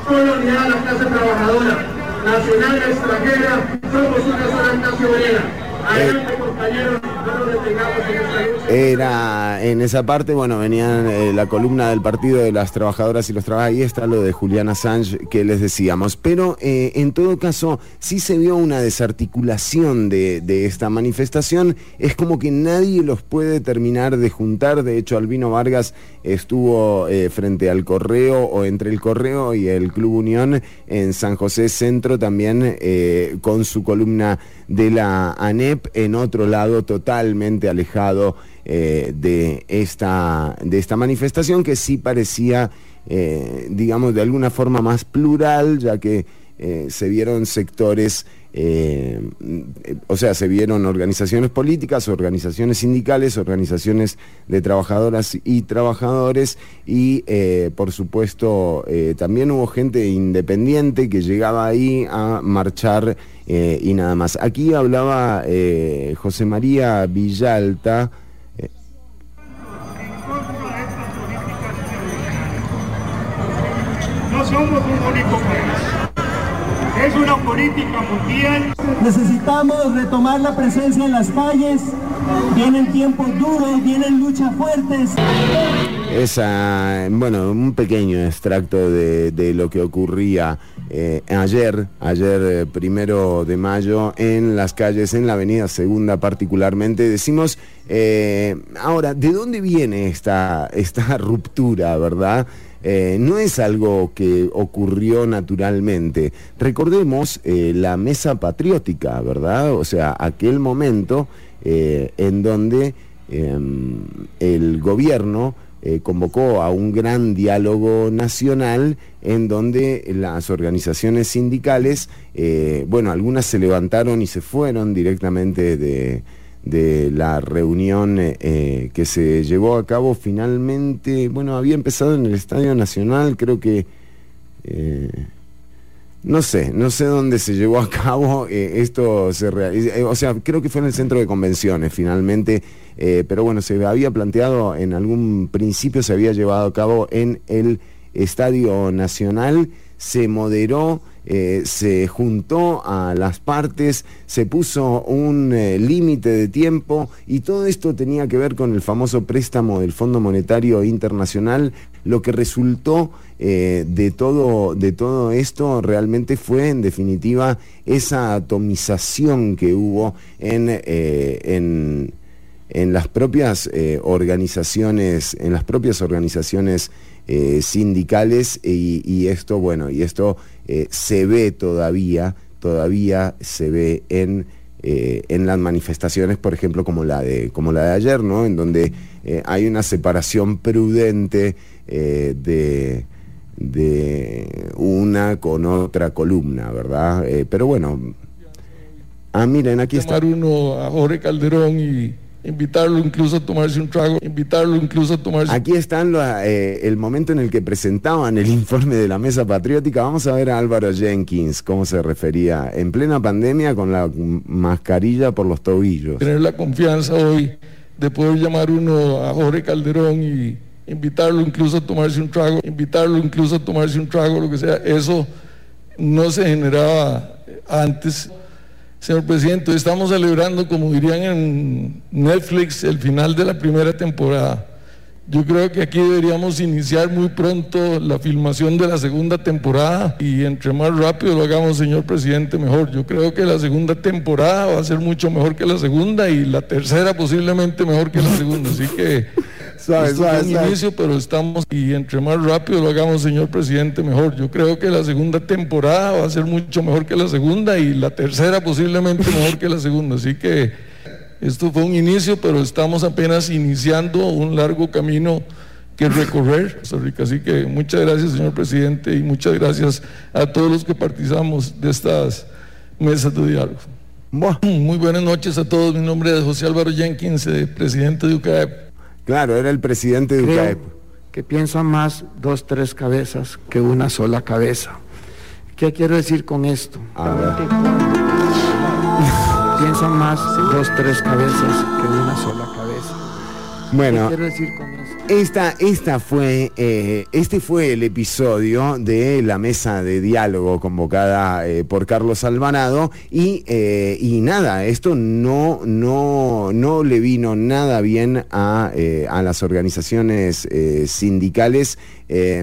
con la unidad de la clase trabajadora, nacional y extranjera, somos una sola nación obrera. Adelante, compañeros, no nos detengamos en esta lucha. Era en esa parte, bueno, venían eh, la columna del Partido de las Trabajadoras y los Trabajadores, y está lo de Julián Assange que les decíamos. Pero eh, en todo caso, sí se vio una desarticulación de, de esta manifestación. Es como que nadie los puede terminar de juntar. De hecho, Albino Vargas estuvo eh, frente al Correo, o entre el Correo y el Club Unión, en San José Centro también, eh, con su columna de la ANEP, en otro lado totalmente alejado Eh, de esta de esta manifestación, que sí parecía eh, digamos de alguna forma más plural, ya que eh, se vieron sectores eh, eh, o sea, se vieron organizaciones políticas, organizaciones sindicales, organizaciones de trabajadoras y trabajadores, y eh, por supuesto eh, también hubo gente independiente que llegaba ahí a marchar eh, y nada más. Aquí hablaba eh, José María Villalta. Somos un único país. Es una política mundial. Necesitamos retomar la presencia en las calles. Vienen tiempos duros, vienen luchas fuertes. Esa, bueno, un pequeño extracto de, de lo que ocurría eh, ayer, ayer primero de mayo, en las calles, en la Avenida Segunda particularmente. Decimos, eh, ahora, ¿de dónde viene esta, esta ruptura, verdad? Eh, no es algo que ocurrió naturalmente. Recordemos eh, la mesa patriótica, ¿verdad? O sea, aquel momento eh, en donde eh, el gobierno eh, convocó a un gran diálogo nacional, en donde las organizaciones sindicales, eh, bueno, algunas se levantaron y se fueron directamente de... de la reunión eh, que se llevó a cabo finalmente. Bueno, había empezado en el Estadio Nacional, creo que eh, no sé, no sé dónde se llevó a cabo eh, esto se realiza, eh, o sea, creo que fue en el Centro de Convenciones finalmente, eh, pero bueno, se había planteado en algún principio, se había llevado a cabo en el Estadio Nacional, se moderó, Eh, se juntó a las partes, se puso un eh, límite de tiempo, y todo esto tenía que ver con el famoso préstamo del Fondo Monetario Internacional. Lo que resultó eh, de todo, de todo esto realmente fue, en definitiva, esa atomización que hubo en, eh, en, en las propias eh, organizaciones, en las propias organizaciones Eh, sindicales, y, y esto, bueno, y esto eh, se ve todavía, todavía se ve en, eh, en las manifestaciones, por ejemplo, como la de, como la de ayer, ¿no? En donde eh, hay una separación prudente eh, de... de una con otra columna, ¿verdad? Eh, pero bueno, ah, miren, aquí está. Tomar uno a Jorge Calderón y invitarlo incluso a tomarse un trago, invitarlo incluso a tomarse... Aquí está eh, el momento en el que presentaban el informe de la Mesa Patriótica. Vamos a ver a Álvaro Jenkins, cómo se refería, en plena pandemia con la mascarilla por los tobillos. Tener la confianza hoy de poder llamar uno a Jorge Calderón y... invitarlo incluso a tomarse un trago, invitarlo incluso a tomarse un trago, lo que sea, eso no se generaba antes. Señor presidente, hoy estamos celebrando, como dirían en Netflix, el final de la primera temporada. Yo creo que aquí deberíamos iniciar muy pronto la filmación de la segunda temporada, y entre más rápido lo hagamos, señor presidente, mejor. Yo creo que la segunda temporada va a ser mucho mejor que la segunda, y la tercera posiblemente mejor que la segunda, así que... Suave, Esto suave, es un suave. inicio, pero estamos, y entre más rápido lo hagamos, señor presidente, mejor. Yo creo que la segunda temporada va a ser mucho mejor que la segunda, y la tercera posiblemente mejor que la segunda, así que esto fue un inicio, pero estamos apenas iniciando un largo camino que recorrer. Así que muchas gracias, señor presidente, y muchas gracias a todos los que participamos de estas mesas de diálogo. Buah. Muy buenas noches a todos, mi nombre es José Álvaro Jenkins, eh, presidente de U C A E P. Claro, era el presidente de U C A E P. Que piensan más dos, tres cabezas que una sola cabeza. ¿Qué quiero decir con esto? Piensan más dos, tres cabezas que una sola cabeza. Bueno, ¿qué quiero decir con esto? Esta, esta fue, eh, este fue el episodio de la mesa de diálogo convocada eh, por Carlos Alvarado, y, eh, y nada, esto no, no, no le vino nada bien a, eh, a las organizaciones eh, sindicales eh,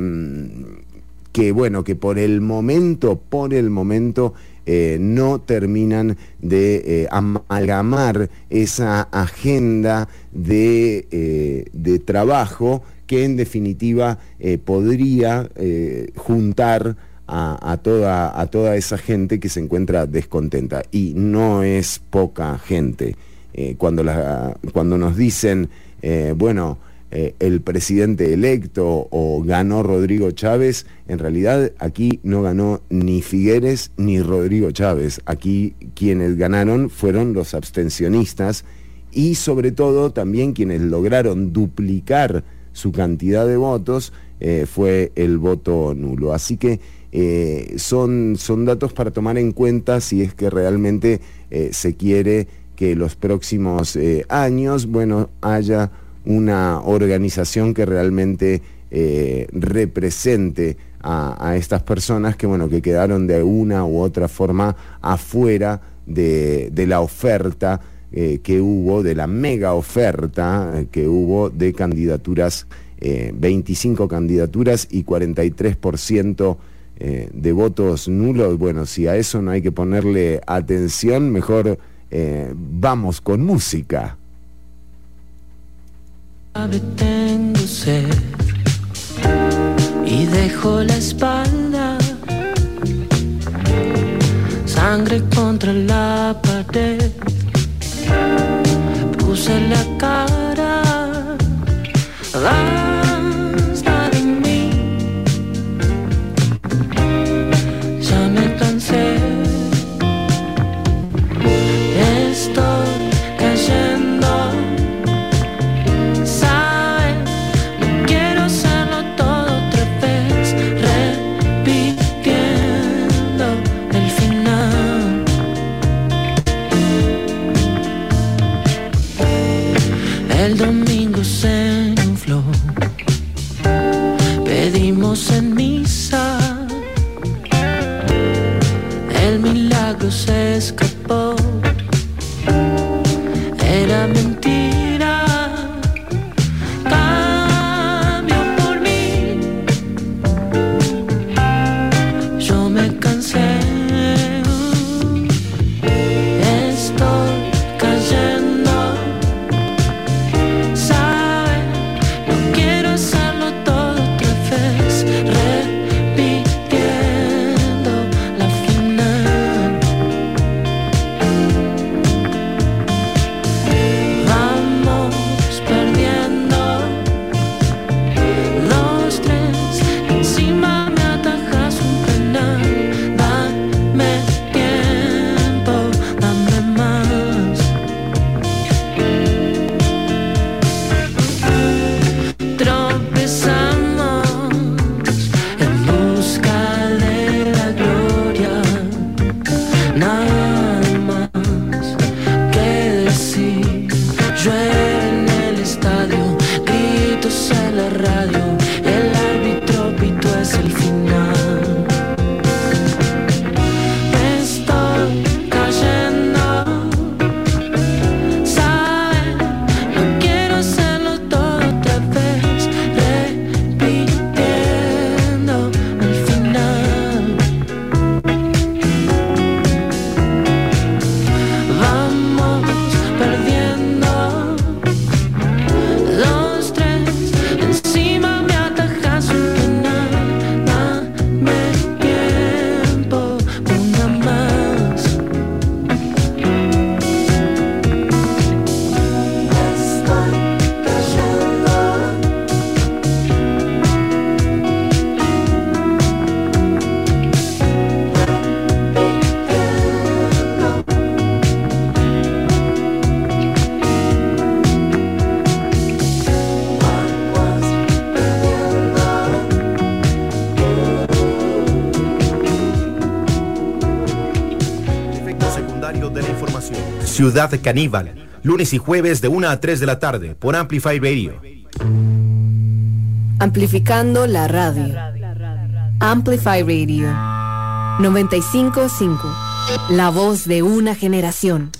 que, bueno, que por el momento, por el momento... Eh, no terminan de eh, amalgamar esa agenda de, eh, de trabajo que en definitiva eh, podría eh, juntar a, a, toda, a toda esa gente que se encuentra descontenta. Y no es poca gente. Eh, cuando, la, cuando nos dicen, eh, bueno... Eh, el presidente electo o ganó Rodrigo Chávez, en realidad aquí no ganó ni Figueres ni Rodrigo Chávez. Aquí quienes ganaron fueron los abstencionistas, y sobre todo también quienes lograron duplicar su cantidad de votos eh, fue el voto nulo. Así que eh, son, son datos para tomar en cuenta si es que realmente eh, se quiere que los próximos eh, años, bueno, haya... una organización que realmente eh, represente a, a estas personas que, bueno, que quedaron de una u otra forma afuera de, de la oferta eh, que hubo, de la mega oferta que hubo de candidaturas, eh, veinticinco candidaturas y cuarenta y tres por ciento eh, de votos nulos. Bueno, si a eso no hay que ponerle atención, mejor eh, vamos con música. Tengo sed y dejo la espalda, sangre contra la pared, puse la cara, basta de mí, ya me cansé, estoy cayendo. El domingo se infló, pedimos en misa, el milagro se escapó, era mentira, cambio por mí, yo me cansé, estoy cayendo. Diario de la Información. Ciudad Caníbal, lunes y jueves de una a tres de la tarde por Amplify Radio. Amplificando la radio. Amplify Radio noventa y cinco punto cinco, la voz de una generación.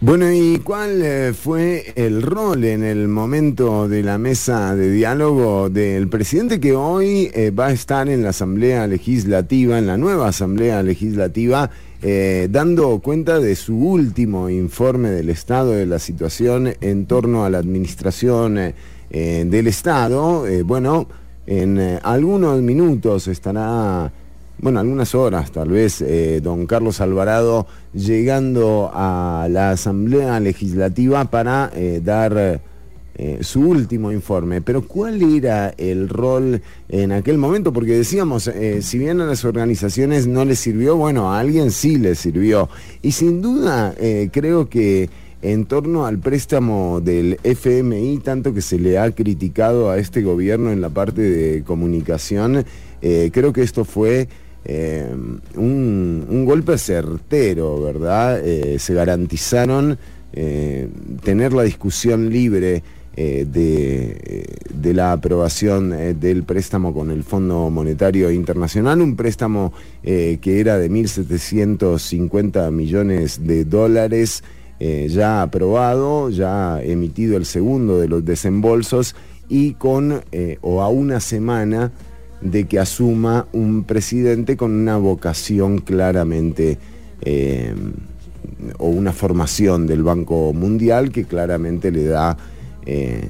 Bueno, ¿y cuál fue el rol en el momento de la mesa de diálogo del presidente que hoy eh, va a estar en la Asamblea Legislativa, en la nueva Asamblea Legislativa, eh, dando cuenta de su último informe del Estado, de la situación en torno a la administración eh, del Estado? Eh, bueno, en eh, algunos minutos estará... Bueno, algunas horas tal vez, eh, don Carlos Alvarado llegando a la Asamblea Legislativa para eh, dar eh, su último informe. Pero ¿cuál era el rol en aquel momento? Porque decíamos, eh, si bien a las organizaciones no les sirvió, bueno, a alguien sí les sirvió. Y sin duda eh, creo que en torno al préstamo del F M I, tanto que se le ha criticado a este gobierno en la parte de comunicación, eh, creo que esto fue... Eh, un, un golpe certero, ¿verdad? Eh, se garantizaron eh, tener la discusión libre eh, de, de la aprobación eh, del préstamo con el Fondo Monetario Internacional, un préstamo eh, que era de mil setecientos cincuenta millones de dólares, eh, ya aprobado, ya emitido el segundo de los desembolsos y con eh, o a una semana de que asuma un presidente con una vocación claramente, eh, o una formación del Banco Mundial que claramente le da, eh,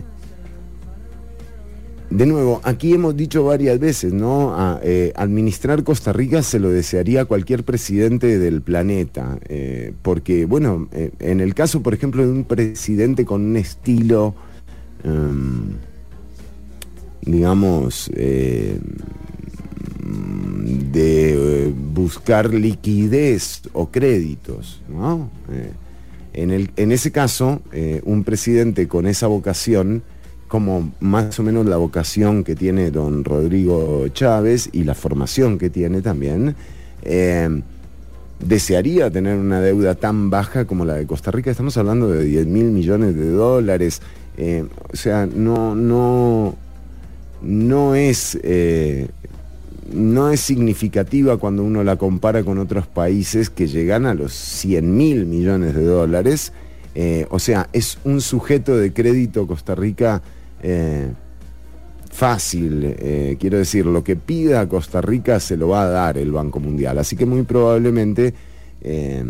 De nuevo, aquí hemos dicho varias veces, ¿no? A, eh, administrar Costa Rica se lo desearía a cualquier presidente del planeta, eh, porque, bueno, eh, en el caso, por ejemplo, de un presidente con un estilo, um, digamos, eh, de eh, buscar liquidez o créditos, ¿no? Eh, en, el, en ese caso, eh, un presidente con esa vocación, como más o menos la vocación que tiene don Rodrigo Chávez y la formación que tiene también, eh, desearía tener una deuda tan baja como la de Costa Rica. Estamos hablando de diez mil millones de dólares. Eh, o sea, no, no, no es, eh, no es significativa cuando uno la compara con otros países que llegan a los cien mil millones de dólares. Eh, o sea, es un sujeto de crédito Costa Rica... Eh, fácil, eh, quiero decir, lo que pida Costa Rica se lo va a dar el Banco Mundial, así que muy probablemente, eh,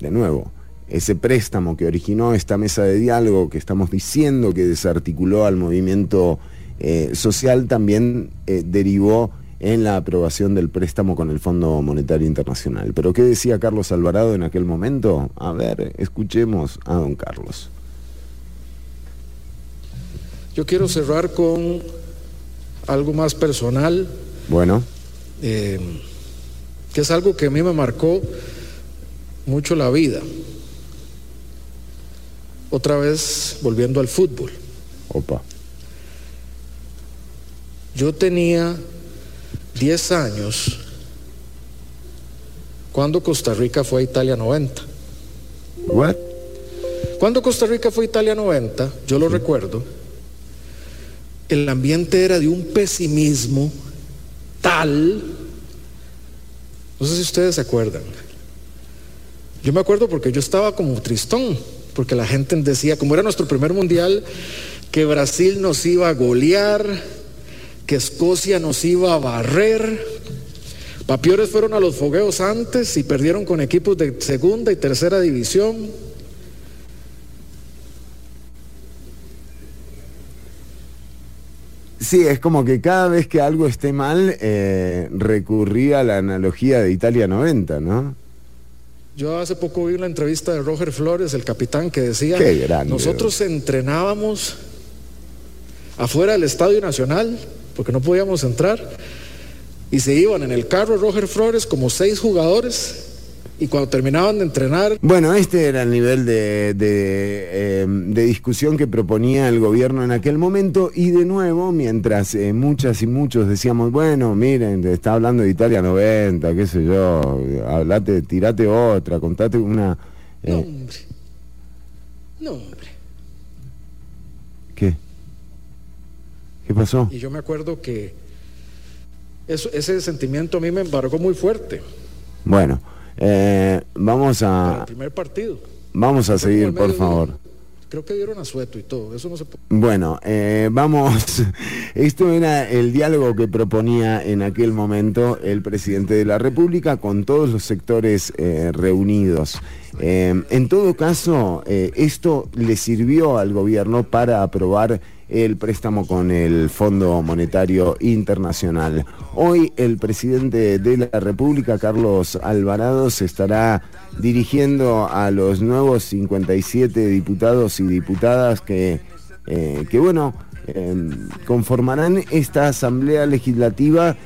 de nuevo, ese préstamo que originó esta mesa de diálogo que estamos diciendo que desarticuló al movimiento eh, social, también eh, derivó en la aprobación del préstamo con el Fondo Monetario Internacional. Pero ¿qué decía Carlos Alvarado en aquel momento? A ver, escuchemos a don Carlos. Yo quiero cerrar con algo más personal. Bueno. Eh, que es algo que a mí me marcó mucho la vida. Otra vez volviendo al fútbol. Opa. Yo tenía diez años cuando Costa Rica fue a Italia noventa. What? Cuando Costa Rica fue a Italia noventa, yo lo sí. recuerdo. El ambiente era de un pesimismo tal, no sé si ustedes se acuerdan. Yo me acuerdo porque yo estaba como tristón, porque la gente decía, como era nuestro primer mundial, que Brasil nos iba a golear, que Escocia nos iba a barrer. Papiores fueron a los fogueos antes y perdieron con equipos de segunda y tercera división. Sí, es como que cada vez que algo esté mal, eh, recurría a la analogía de Italia noventa, ¿no? Yo hace poco vi una entrevista de Roger Flores, el capitán, que decía... ¡Qué grande! Nosotros entrenábamos afuera del Estadio Nacional, porque no podíamos entrar, y se iban en el carro Roger Flores como seis jugadores... Y cuando terminaban de entrenar... Bueno, este era el nivel de, de, de, eh, de discusión que proponía el gobierno en aquel momento. Y de nuevo, mientras eh, muchas y muchos decíamos, bueno, miren, está hablando de Italia noventa, qué sé yo, hablate, tirate otra, contate una... Eh... No, hombre. No, hombre. ¿Qué? ¿Qué pasó? Y yo me acuerdo que eso, ese sentimiento a mí me embargó muy fuerte. Bueno... Eh, vamos a... El primer partido. Vamos a seguir, por favor. Creo que dieron asueto y todo, eso no se puede. Bueno, eh, vamos. Esto era el diálogo que proponía en aquel momento el presidente de la República con todos los sectores eh, reunidos. Eh, en todo caso, eh, esto le sirvió al gobierno para aprobar el préstamo con el Fondo Monetario Internacional. Hoy el presidente de la República, Carlos Alvarado, se estará dirigiendo a los nuevos cincuenta y siete diputados y diputadas que, eh, que bueno, eh, conformarán esta Asamblea Legislativa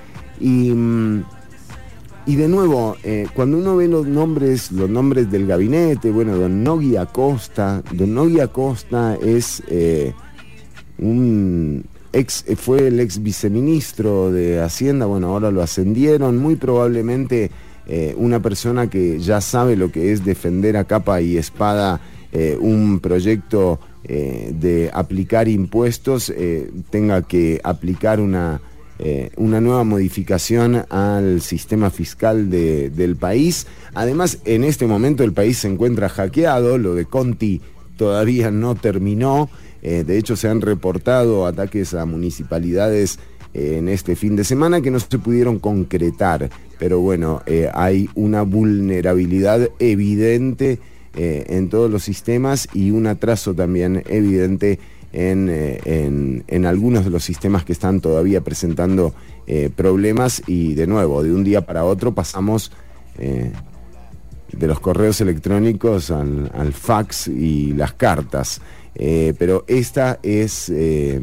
y... Mmm, Y de nuevo, eh, cuando uno ve los nombres, los nombres del gabinete, bueno, don Nogui Acosta, don Nogui Acosta es eh, un ex, fue el ex viceministro de Hacienda, bueno, ahora lo ascendieron, muy probablemente eh, una persona que ya sabe lo que es defender a capa y espada eh, un proyecto eh, de aplicar impuestos, eh, tenga que aplicar una... Eh, una nueva modificación al sistema fiscal de, del país. Además, en este momento el país se encuentra hackeado, lo de Conti todavía no terminó, eh, de hecho se han reportado ataques a municipalidades eh, en este fin de semana que no se pudieron concretar, pero bueno, eh, hay una vulnerabilidad evidente eh, en todos los sistemas y un atraso también evidente en, eh, en, en algunos de los sistemas que están todavía presentando eh, problemas, y de nuevo, de un día para otro pasamos eh, de los correos electrónicos al, al fax y las cartas. Eh, pero esta es eh,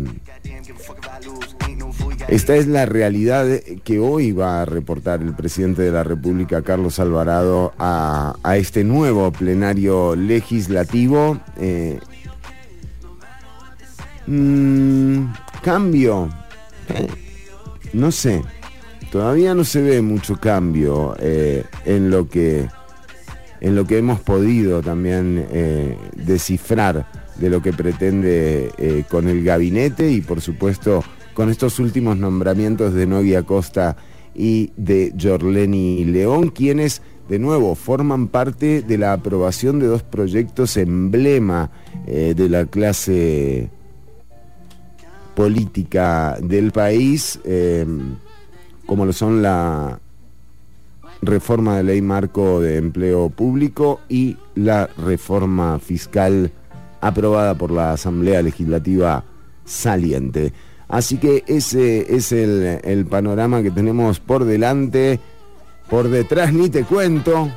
esta es la realidad que hoy va a reportar el presidente de la República, Carlos Alvarado, a, a este nuevo plenario legislativo. Eh, mmm, cambio, eh, no sé, todavía no se ve mucho cambio eh, en lo que en lo que hemos podido también eh, descifrar de lo que pretende eh, con el gabinete y, por supuesto, con estos últimos nombramientos de Nogui Acosta y de Yorleni León, quienes, de nuevo, forman parte de la aprobación de dos proyectos emblema eh, de la clase política del país, eh, como lo son la reforma de ley marco de empleo público y la reforma fiscal aprobada por la Asamblea Legislativa saliente. Así que ese es el, el panorama que tenemos por delante. Por detrás ni te cuento.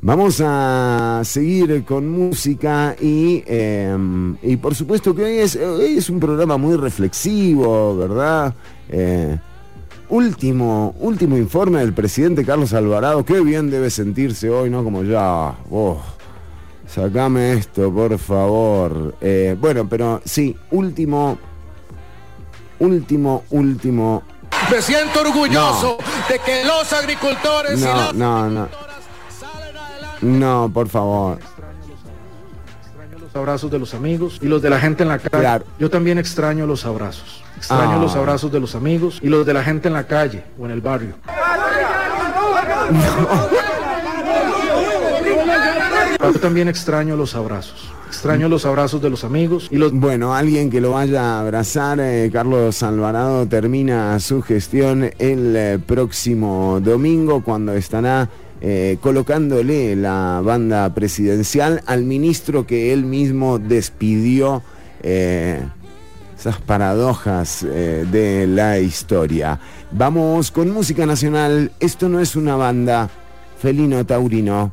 Vamos a seguir con música y, eh, y por supuesto que hoy es, hoy es un programa muy reflexivo, ¿verdad? Eh, Último, último informe del presidente Carlos Alvarado. Qué bien debe sentirse hoy, ¿no? Como ya... Oh. Sacame esto, por favor. Eh, bueno, pero sí, último, último, último. Me siento orgulloso no. de que los agricultores no, y las no, no. salen adelante. No, por favor. Extraño los, extraño los abrazos de los amigos y los de la gente en la calle. Claro. Yo también extraño los abrazos. Extraño ah. los abrazos de los amigos y los de la gente en la calle o en el barrio. No. Yo también extraño los abrazos. Extraño los abrazos de los amigos y los... Bueno, alguien que lo vaya a abrazar. eh, Carlos Alvarado termina su gestión el eh, próximo domingo, cuando estará eh, colocándole la banda presidencial al ministro que él mismo despidió. eh, Esas paradojas eh, de la historia. Vamos con música nacional. Esto no es una banda. Felino Taurino.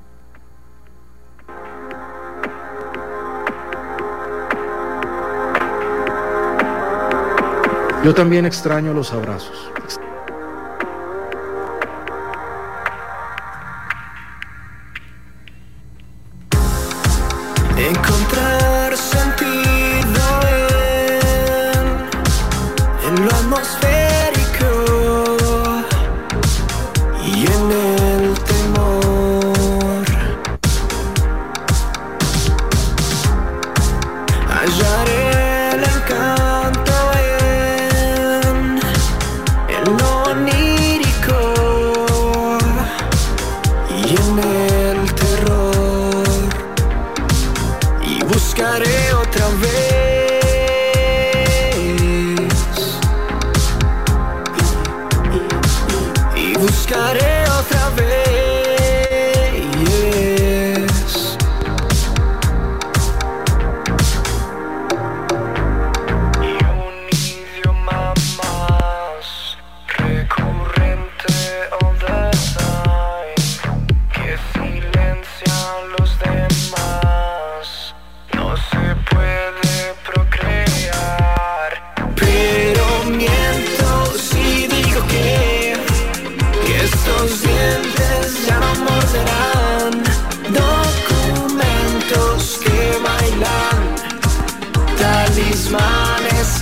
Yo también extraño los abrazos. Encontrarse en ti no ven en lo atmosférico y en el temor. Hallaré el encanto.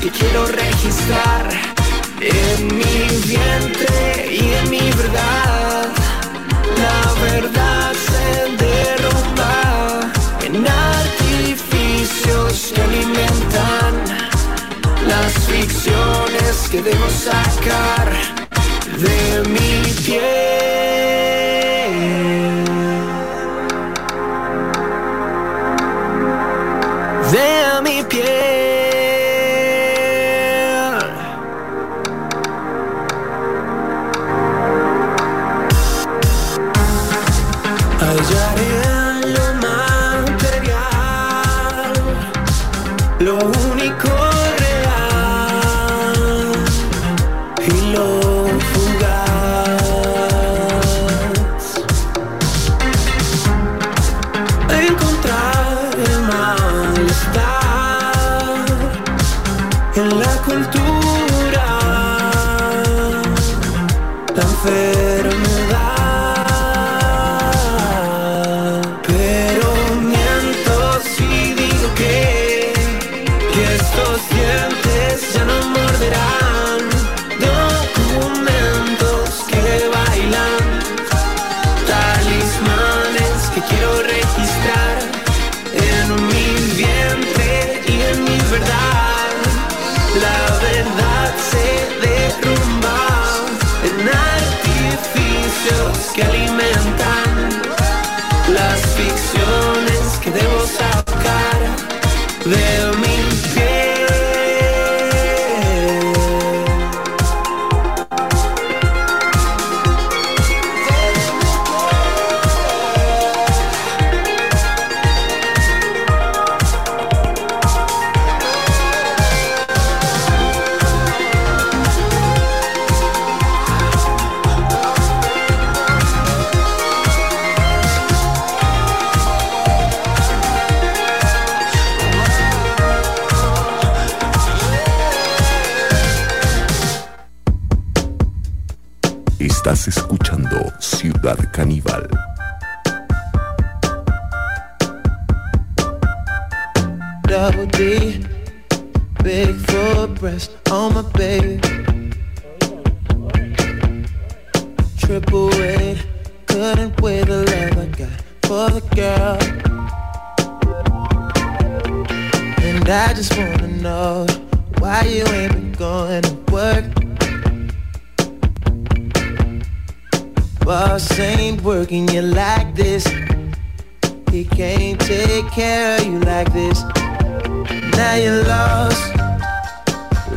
Que quiero registrar en mi vientre y en mi verdad. La verdad se derrumba en artificios que alimentan las ficciones que debo sacar de mi piel, de mi piel. Hallaré en lo material Estás escuchando Ciudad Caníbal. Double D, big foot breast on my baby. Triple A, couldn't wear the love I got for the girl. And I just wanna know why you ain't been going to work. Boss ain't working you like this. He can't take care of you like this. Now you're lost,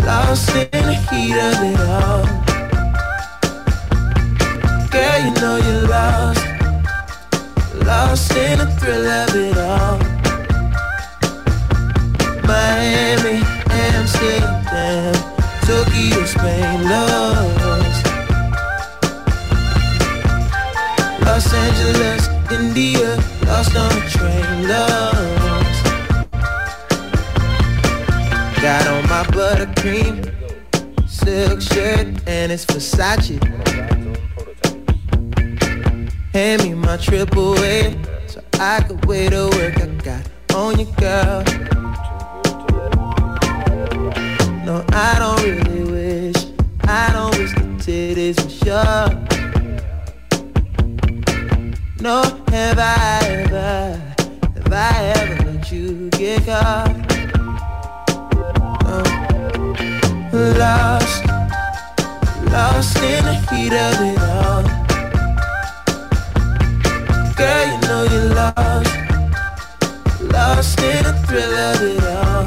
lost in the heat of it all. Girl, you know you're lost, lost in the thrill of it all. Miami, Amsterdam, Tokyo, Spain, lost Los Angeles, India, lost on the train, lost. Got on my buttercream silk shirt and it's Versace. Hand me my triple A so I could wear the work I got on you, girl. No, I don't really wish, I don't wish the titties for sure. No, have I ever, have I ever let you get caught? Lost, lost in the heat of it all. Girl, you know you're lost, lost in the thrill of it all.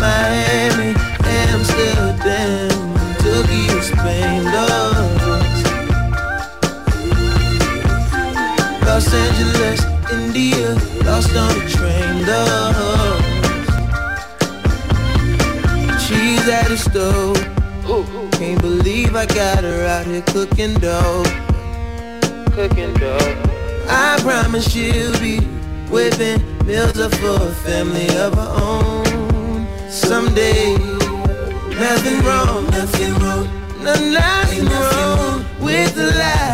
Miami, Amsterdam, Tokyo, Spain, lost. Los Angeles, India, lost on the train, lost. She's at the stove. Can't believe I got her out here cooking dough. Cooking dough. I promise she'll be whipping meals up for a family of her own someday. Nothing wrong, nothing wrong, nothing, nothing wrong with the lie.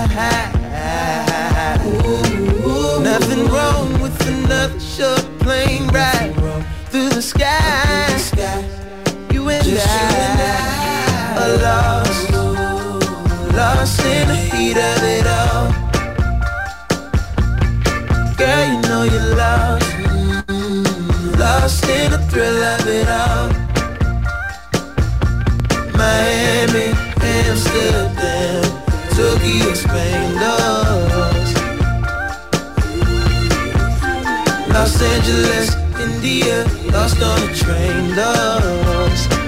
Ooh, nothing wrong with another short plane ride through the sky. Just you and I are lost, lost in the heat of it all. Girl, you know you're lost, lost in the thrill of it all. Miami, Amsterdam, Tokyo, Spain, lost. Los Angeles, India, lost on the train, lost.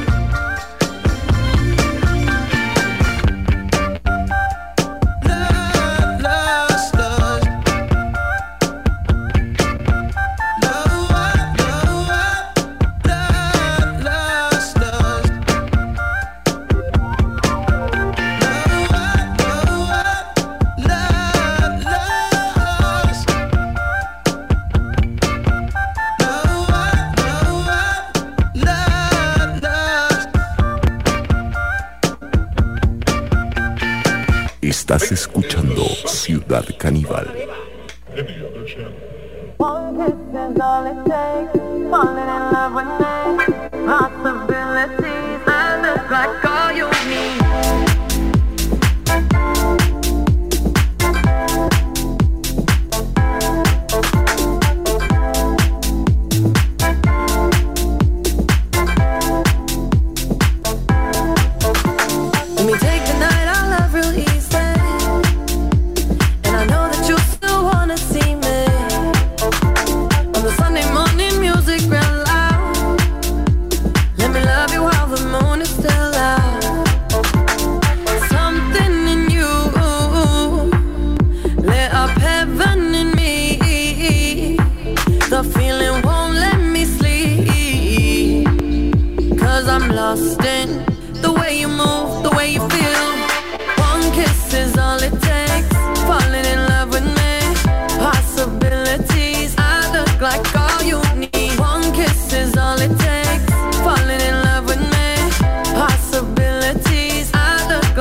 Estás escuchando Ciudad Caníbal.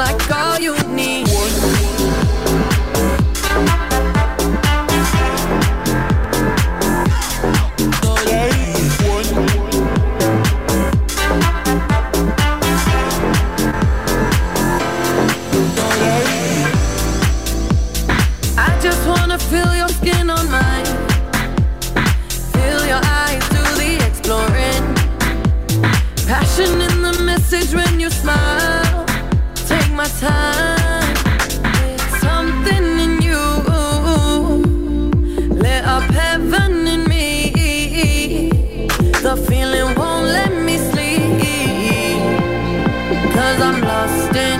Like God. feel your skin on mine. Feel your eyes do the exploring. Passion in the message when you smile. Take my time. It's something in you. Lit up heaven in me. The feeling won't let me sleep. Cause I'm lost in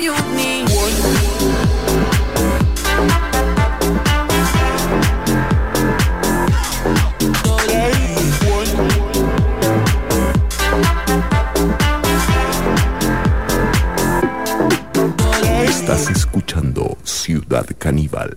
Caníbal.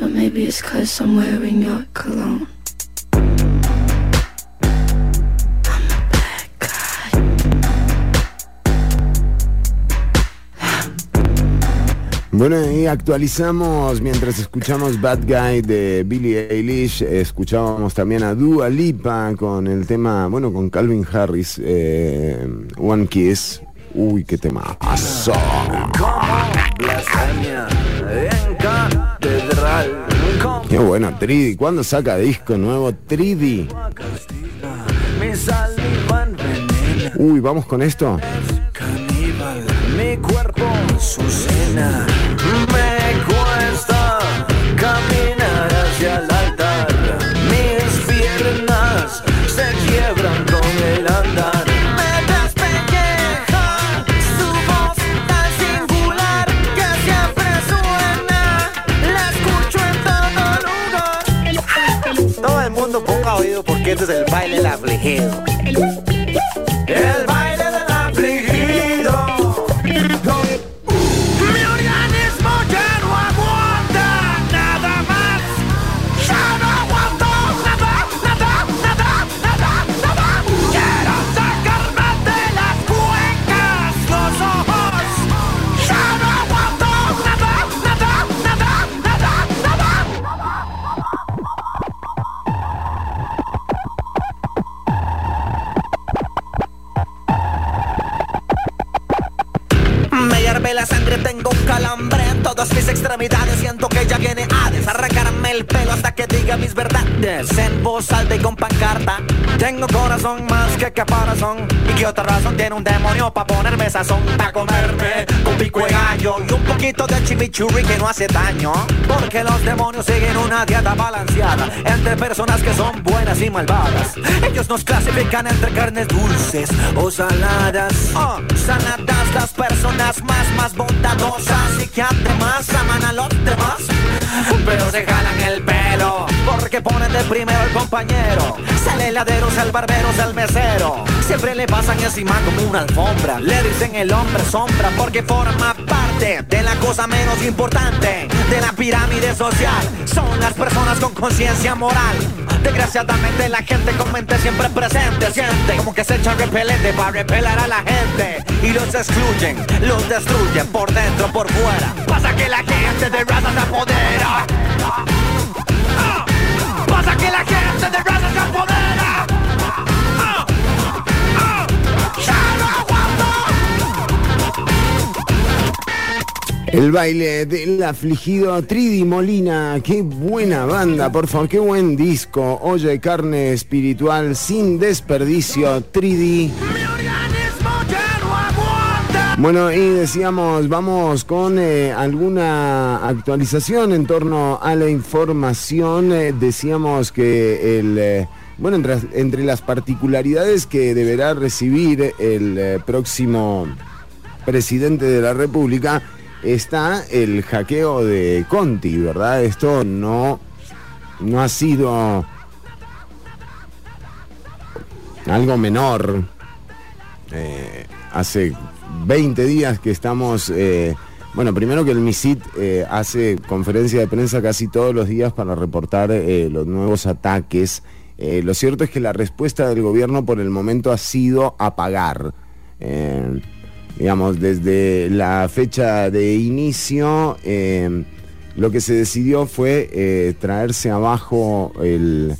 But maybe it's 'cause I'm wearing your cologne. Bueno, y actualizamos, mientras escuchamos Bad Guy de Billie Eilish, escuchábamos también a Dua Lipa con el tema, bueno, con Calvin Harris, eh, One Kiss. Uy, qué tema. Aso. Qué bueno, Tridi. ¿Cuándo saca disco nuevo, Tridi? Uy, vamos con esto. Mi cuerpo, su cena. Me cuesta caminar hacia el altar. Mis piernas se quiebran con el andar. Me despeñeja su voz tan singular que siempre suena. La escucho en todo lugar. Todo el mundo ponga oído porque este es el baile del afligido. El baile del afligido. La sangre, tengo un calambre en todas mis extremidades. Siento que ya viene Hades. Arrancarme el pelo hasta que diga mis verdades en voz alta y con pancarta. Tengo corazón más que caparazón. Y que otra razón tiene un demonio pa' ponerme sazón. Pa' comerme con pico de gallo y un poquito de chimichurri que no hace daño. Porque los demonios siguen una dieta balanceada entre personas que son buenas y malvadas. Ellos nos clasifican entre carnes dulces o saladas. Oh, saladas las personas más más bondadosas y que además aman a los demás, pero se jalan el pelo porque ponen de primero al compañero, al heladero, al barbero, al mesero. Siempre le pasan encima como una alfombra. Le dicen el hombre sombra porque forma parte de la cosa menos importante de la pirámide social. Son las personas con conciencia moral. Desgraciadamente la gente con mente siempre presente siente como que se echan repelente para repelar a la gente y los excluyen, los destruyen por dentro, por fuera. Pasa que la gente de raza se apodera. Pasa que la gente de raza se apodera. El baile del afligido, Tridi Molina. Qué buena banda, por favor, qué buen disco. Olla de carne espiritual sin desperdicio, Tridi. Bueno, y decíamos, vamos con eh, alguna actualización en torno a la información. Eh, decíamos que el... Eh, bueno, entre, entre las particularidades que deberá recibir el eh, próximo presidente de la República está el hackeo de Conti, ¿verdad? Esto no, no ha sido algo menor. Eh, hace... veinte días que estamos, eh, bueno, primero que el MISIT eh, hace conferencia de prensa casi todos los días para reportar eh, los nuevos ataques. Eh, lo cierto es que la respuesta del gobierno por el momento ha sido apagar. Eh, digamos, desde la fecha de inicio, eh, lo que se decidió fue eh, traerse abajo el...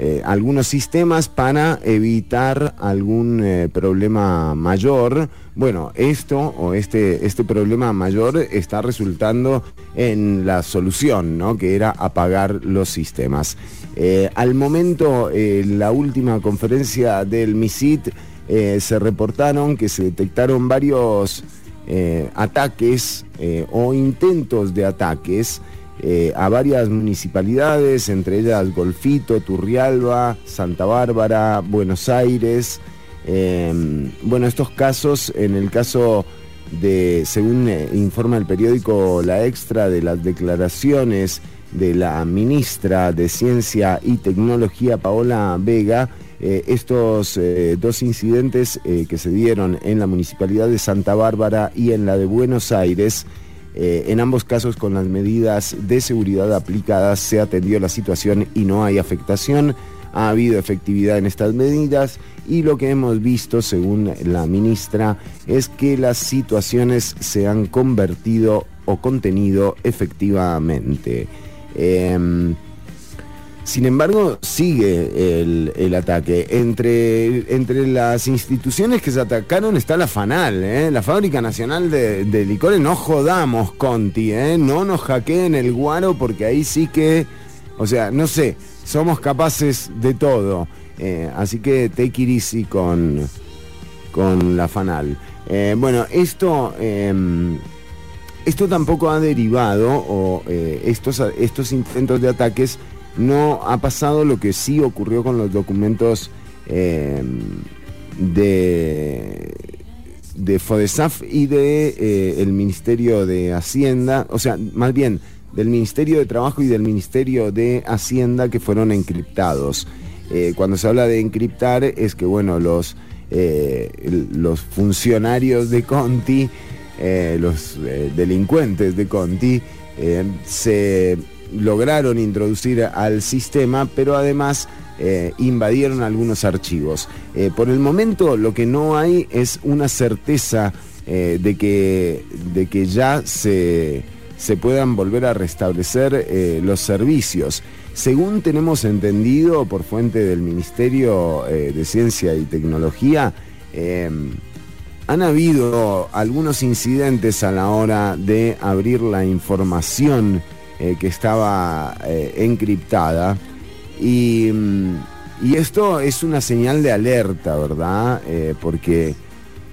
Eh, algunos sistemas para evitar algún eh, problema mayor. Bueno, esto o este, este problema mayor está resultando en la solución, ¿no? Que era apagar los sistemas. Eh, al momento, eh, la última conferencia del MISIT eh, se reportaron que se detectaron varios eh, ataques eh, o intentos de ataques Eh, a varias municipalidades, entre ellas Golfito, Turrialba, Santa Bárbara, Buenos Aires. Eh, bueno, estos casos, en el caso de, según eh, informa el periódico La Extra, de las declaraciones de la ministra de Ciencia y Tecnología, Paola Vega, eh, estos eh, dos incidentes eh, que se dieron en la municipalidad de Santa Bárbara y en la de Buenos Aires, Eh, en ambos casos, con las medidas de seguridad aplicadas, se atendió la situación y no hay afectación. Ha habido efectividad en estas medidas y lo que hemos visto, según la ministra, es que las situaciones se han convertido o contenido efectivamente. Eh, sin embargo, sigue el, el ataque. Entre, entre las instituciones que se atacaron está la FANAL, ¿eh? La Fábrica Nacional de, de Licores. No jodamos, Conti, ¿eh? No nos hackeen el guaro, porque ahí sí que... O sea, no sé, somos capaces de todo. Eh, así que take it easy con, con la FANAL. Eh, bueno, esto... Eh, Esto tampoco ha derivado, o eh, estos, estos intentos de ataques, no ha pasado lo que sí ocurrió con los documentos eh, de, de FODESAF y de eh, el Ministerio de Hacienda, o sea, más bien, del Ministerio de Trabajo y del Ministerio de Hacienda, que fueron encriptados. Eh, cuando se habla de encriptar es que, bueno, los, eh, los funcionarios de Conti... Eh, los eh, delincuentes de Conti eh, se lograron introducir al sistema, pero además eh, invadieron algunos archivos. Eh, por el momento lo que no hay es una certeza eh, de que, de que ya se, se puedan volver a restablecer eh, los servicios. Según tenemos entendido por fuente del Ministerio eh, de Ciencia y Tecnología, eh, han habido algunos incidentes a la hora de abrir la información eh, que estaba eh, encriptada, y, y esto es una señal de alerta, ¿verdad? Eh, porque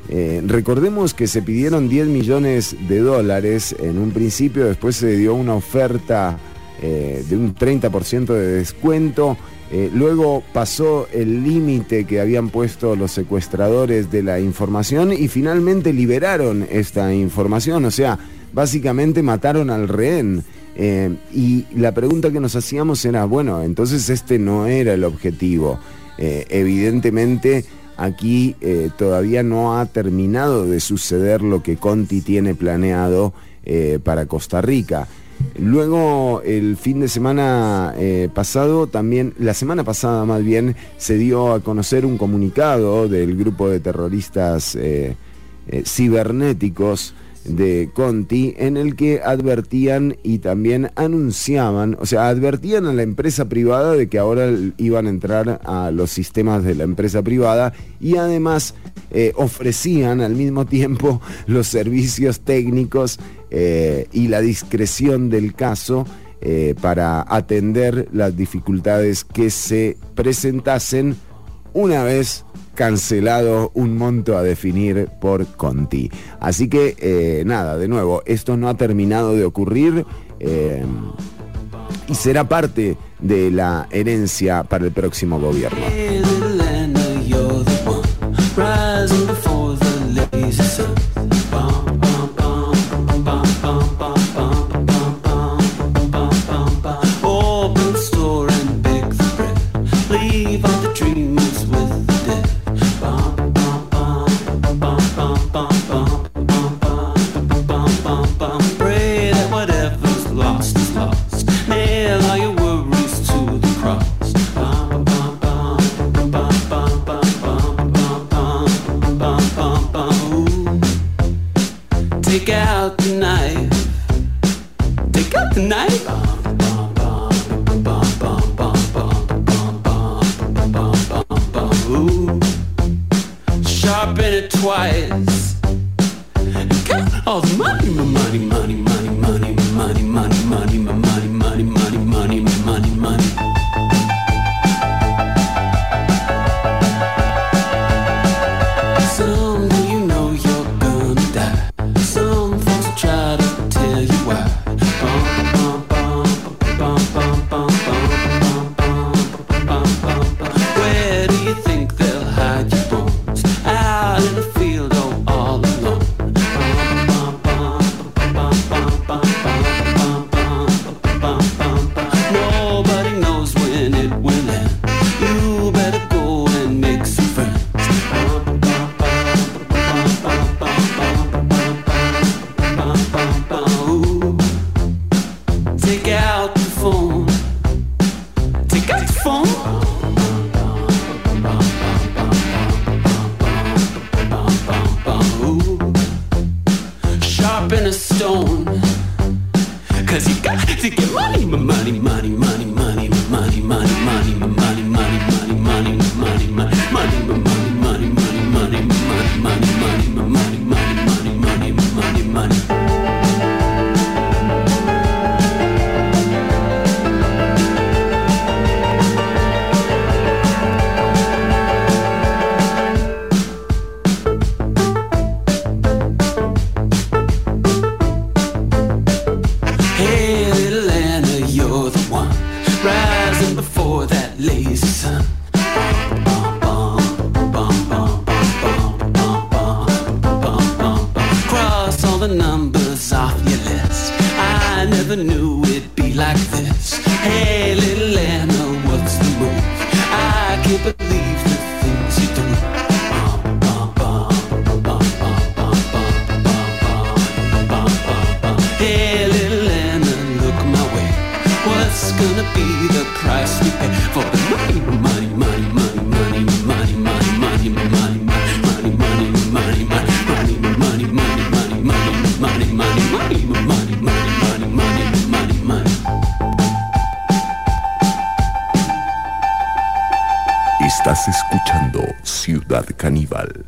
eh, recordemos que se pidieron diez millones de dólares en un principio, después se dio una oferta eh, de un treinta por ciento de descuento. Eh, luego pasó el límite que habían puesto los secuestradores de la información y finalmente liberaron esta información, o sea, básicamente mataron al rehén. Eh, y la pregunta que nos hacíamos era, bueno, entonces este no era el objetivo. Eh, evidentemente aquí eh, todavía no ha terminado de suceder lo que Conti tiene planeado eh, para Costa Rica. Luego, el fin de semana eh, pasado, también, la semana pasada más bien, se dio a conocer un comunicado del grupo de terroristas eh, eh, cibernéticos de Conti, en el que advertían y también anunciaban, o sea, advertían a la empresa privada de que ahora iban a entrar a los sistemas de la empresa privada, y además eh, ofrecían al mismo tiempo los servicios técnicos eh, y la discreción del caso eh, para atender las dificultades que se presentasen una vez cancelado un monto a definir por Conti. Así que, eh, nada, de nuevo, esto no ha terminado de ocurrir eh, y será parte de la herencia para el próximo gobierno. Where do you think they'll hide your bones? Out in the field, oh. money, money, money, money, money, money, money, money, money, money, money, money, money, money, money. Caníbal.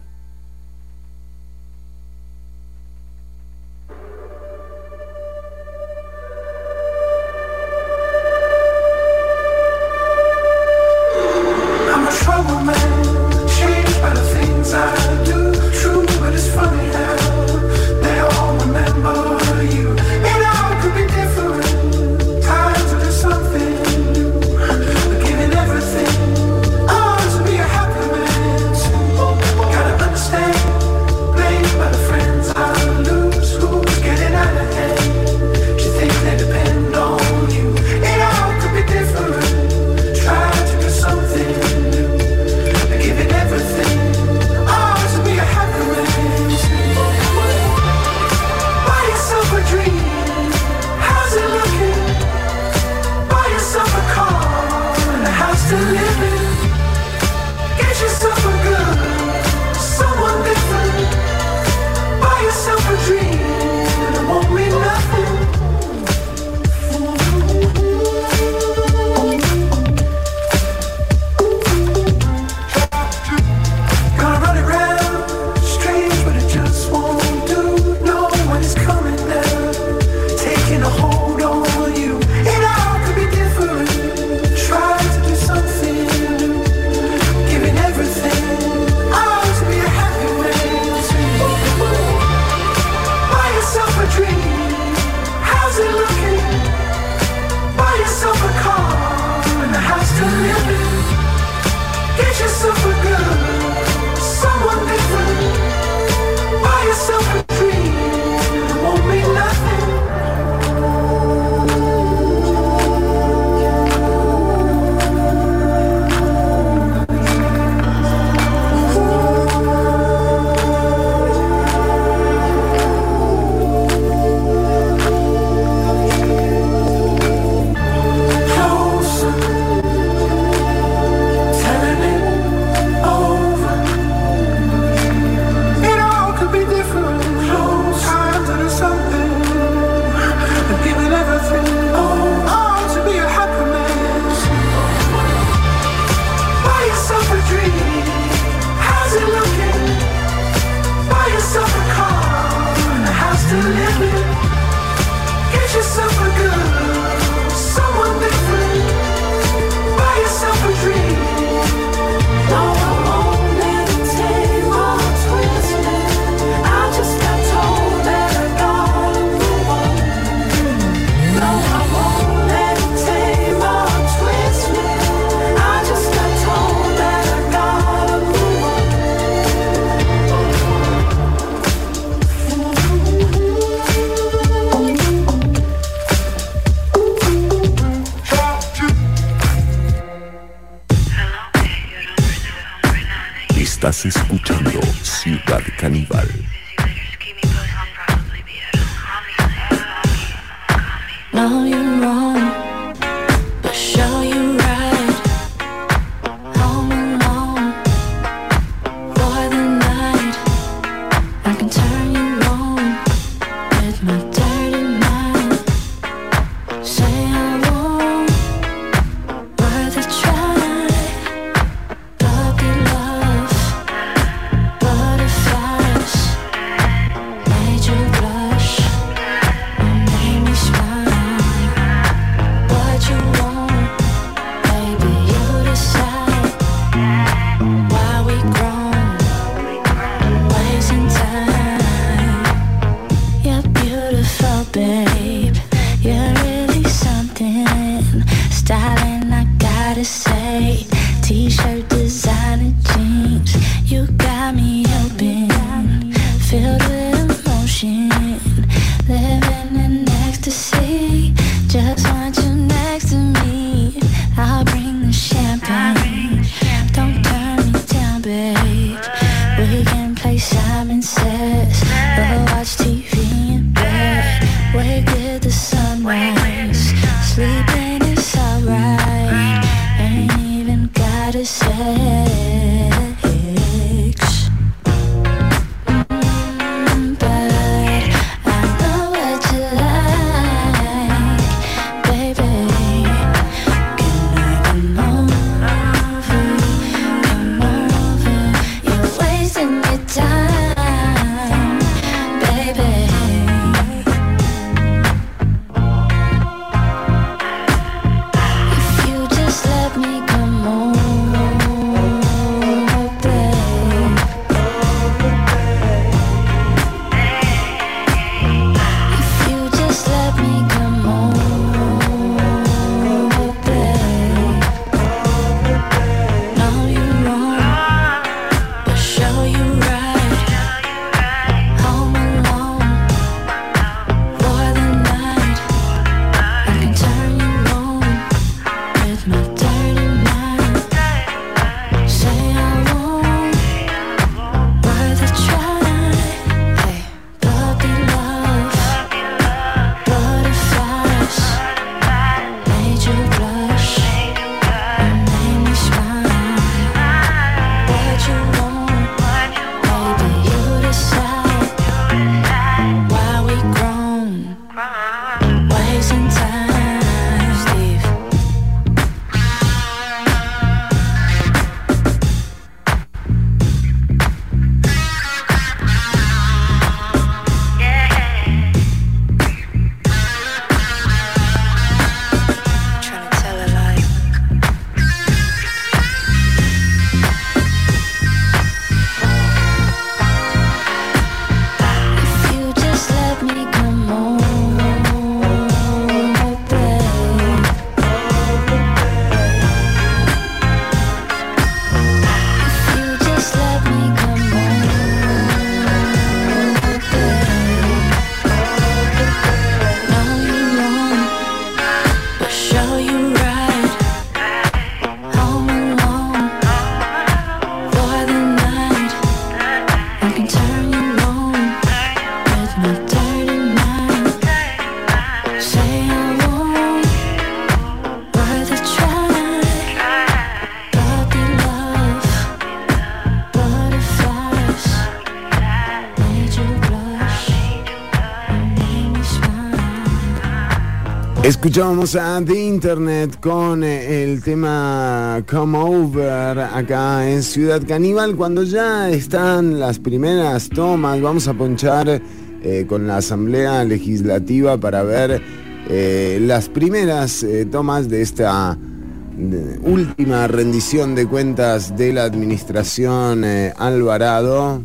Say I won't. Escuchábamos a The Internet con el tema Come Over acá en Ciudad Caníbal. Cuando ya están las primeras tomas, vamos a ponchar eh, con la Asamblea Legislativa para ver eh, las primeras eh, tomas de esta de, última rendición de cuentas de la administración eh, Alvarado.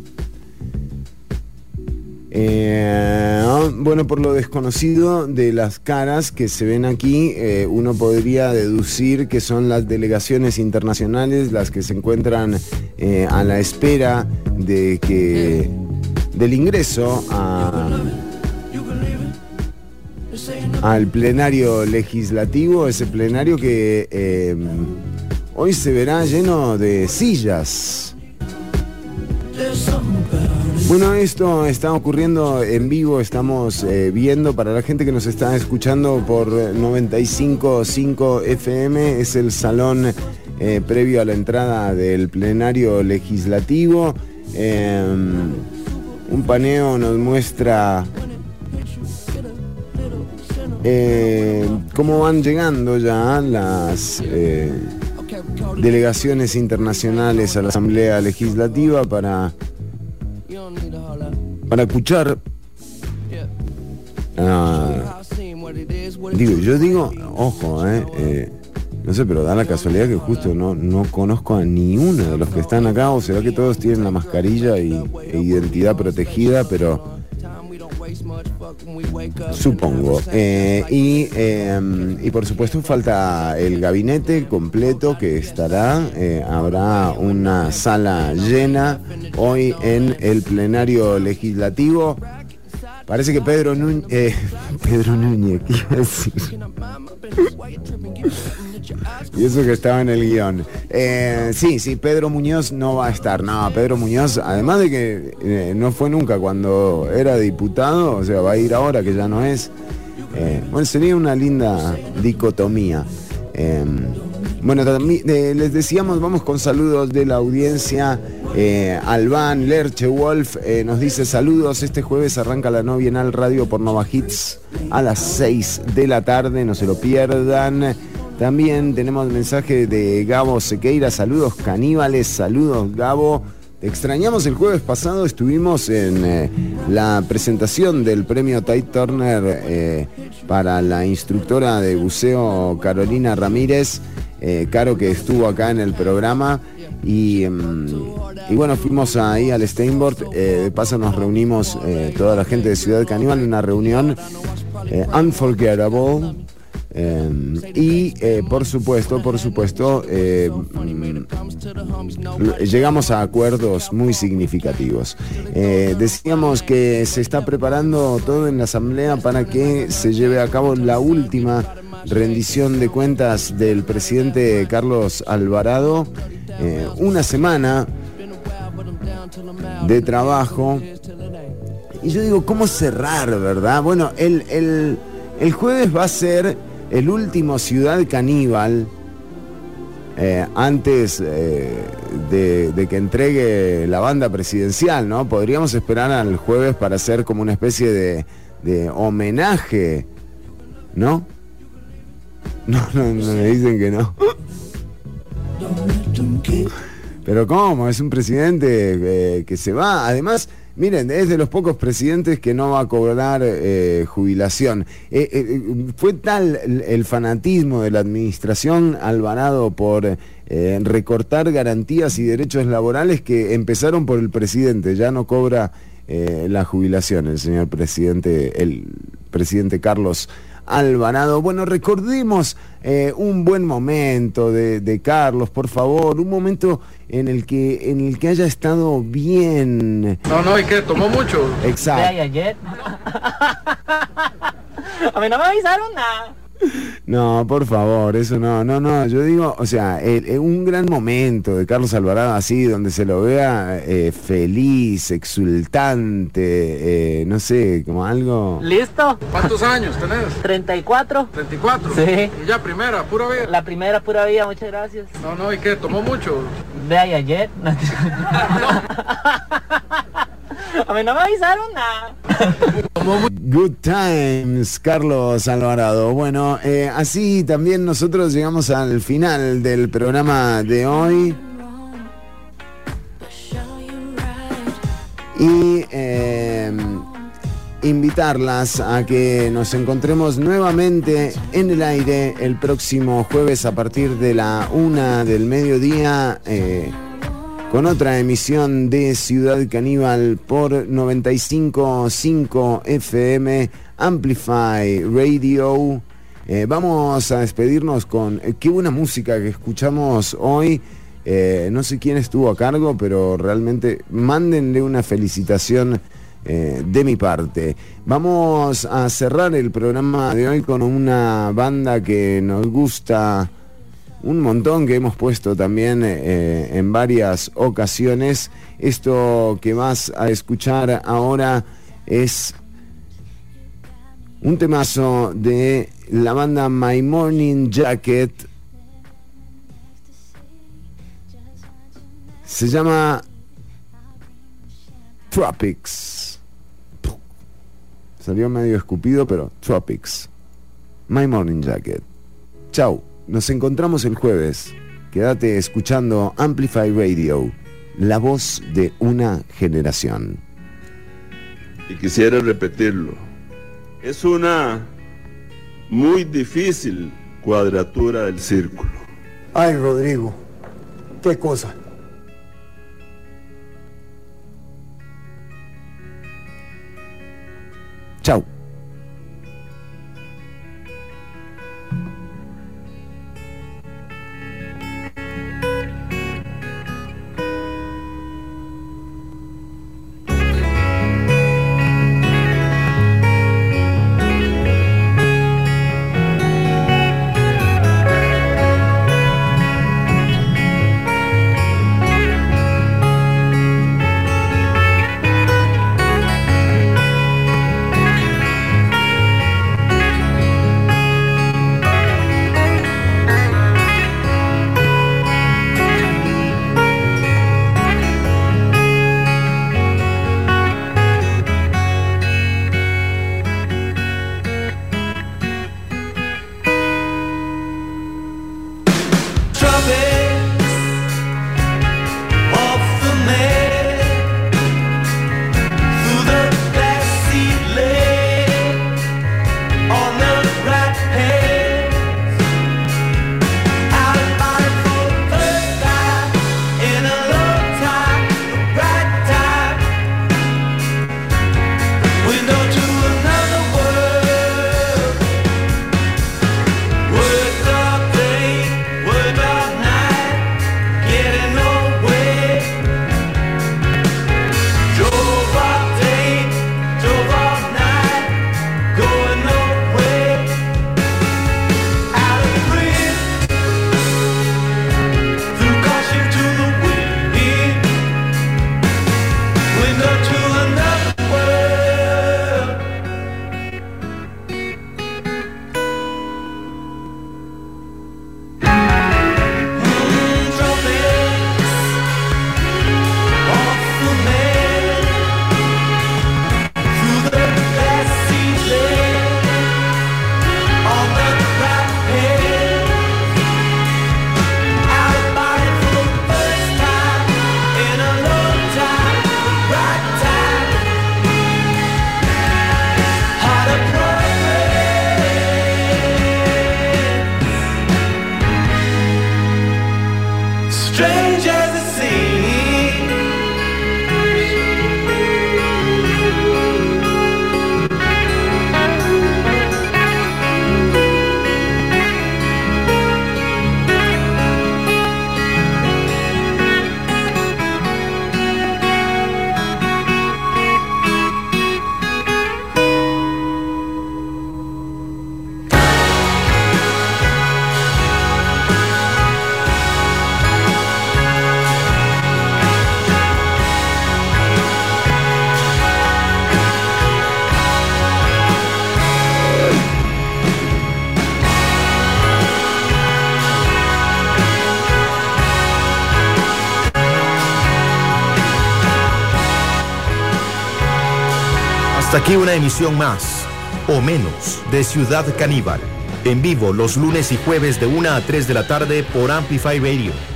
Eh, bueno, por lo desconocido de las caras que se ven aquí, eh, uno podría deducir que son las delegaciones internacionales las que se encuentran eh, a la espera de que del ingreso a, al plenario legislativo, ese plenario que eh, hoy se verá lleno de sillas. Bueno, esto está ocurriendo en vivo, estamos eh, viendo, para la gente que nos está escuchando por noventa y cinco punto cinco F M, es el salón eh, previo a la entrada del plenario legislativo. Eh, un paneo nos muestra eh, cómo van llegando ya las... Eh, delegaciones internacionales a la Asamblea Legislativa para para escuchar uh, digo, yo digo, ojo, eh, eh, no sé, pero da la casualidad que justo no, no conozco a ni uno de los que están acá, o será que todos tienen la mascarilla y, e identidad protegida, pero supongo. Eh, y, eh, y por supuesto falta el gabinete completo que estará. Eh, habrá una sala llena hoy en el plenario legislativo. Parece que Pedro Núñez... Eh, Pedro Núñez, ¿qué iba a decir? Y eso que estaba en el guión. Eh, sí, sí, Pedro Muñoz no va a estar. No, Pedro Muñoz, además de que eh, no fue nunca cuando era diputado, o sea, va a ir ahora que ya no es. Eh, bueno, sería una linda dicotomía. Eh, Bueno, también, eh, les decíamos, vamos con saludos de la audiencia. eh, Albán, Lerche, Wolf eh, nos dice saludos, este jueves arranca la no bienal radio por Nova Hits a las seis de la tarde, no se lo pierdan. También tenemos mensaje de Gabo Sequeira, saludos caníbales, saludos Gabo. Te extrañamos, el jueves pasado estuvimos en eh, la presentación del premio Tate Turner eh, para la instructora de buceo Carolina Ramírez. Eh, Caro, que estuvo acá en el programa, y, y bueno, fuimos ahí al Steinbord. Eh, de paso nos reunimos eh, toda la gente de Ciudad Caníbal en una reunión eh, unforgettable. Eh, y eh, por supuesto, por supuesto, eh, llegamos a acuerdos muy significativos. Eh, decíamos que se está preparando todo en la Asamblea para que se lleve a cabo la última rendición de cuentas del presidente Carlos Alvarado. Eh, una semana de trabajo. Y yo digo, ¿cómo cerrar, verdad? Bueno, el, el, el jueves va a ser el último Ciudad Caníbal eh, antes eh, de, de que entregue la banda presidencial, ¿no? Podríamos esperar al jueves para hacer como una especie de, de homenaje, ¿no? No, no, no, me dicen que no. Pero ¿cómo? Es un presidente eh, que se va. Además, miren, es de los pocos presidentes que no va a cobrar eh, jubilación. Eh, eh, fue tal el, el fanatismo de la administración Alvarado por eh, recortar garantías y derechos laborales que empezaron por el presidente. Ya no cobra eh, la jubilación el señor presidente, el presidente Carlos Alvarado. Bueno, recordemos eh, un buen momento de, de Carlos, por favor, un momento en el que en el que haya estado bien. No, no, ¿y qué? ¿Tomó mucho? Exacto. Ayer. A mí no me avisaron nada. No, por favor, eso no, no, no, yo digo, o sea, el, el, un gran momento de Carlos Alvarado así, donde se lo vea eh, feliz, exultante, eh, no sé, como algo... ¿Listo? ¿Cuántos años tenés? treinta y cuatro. ¿treinta y cuatro? Sí. ¿Y ya primera, pura vida? La primera, pura vida, muchas gracias. No, no, ¿y qué? ¿Tomó mucho? De ahí ayer. No. A mí no me avisaron nada. Good times, Carlos Alvarado. Bueno, eh, así también nosotros llegamos al final del programa de hoy. Y eh, invitarlas a que nos encontremos nuevamente en el aire el próximo jueves a partir de la una del mediodía eh, con otra emisión de Ciudad Caníbal por noventa y cinco punto cinco F M Amplify Radio. Eh, vamos a despedirnos con eh, qué buena música que escuchamos hoy. Eh, no sé quién estuvo a cargo, pero realmente mándenle una felicitación eh, de mi parte. Vamos a cerrar el programa de hoy con una banda que nos gusta un montón, que hemos puesto también eh, en varias ocasiones. Esto que vas a escuchar ahora es un temazo de la banda My Morning Jacket. Se llama Tropics. Salió medio escupido, pero Tropics. My Morning Jacket. Chau, nos encontramos el jueves. Quédate escuchando Amplify Radio, la voz de una generación. Y quisiera repetirlo. Es una muy difícil cuadratura del círculo. Ay, Rodrigo, qué cosa. Chao. Hasta aquí una emisión más o menos de Ciudad Caníbal. En vivo los lunes y jueves de una a tres de la tarde por Amplify Radio.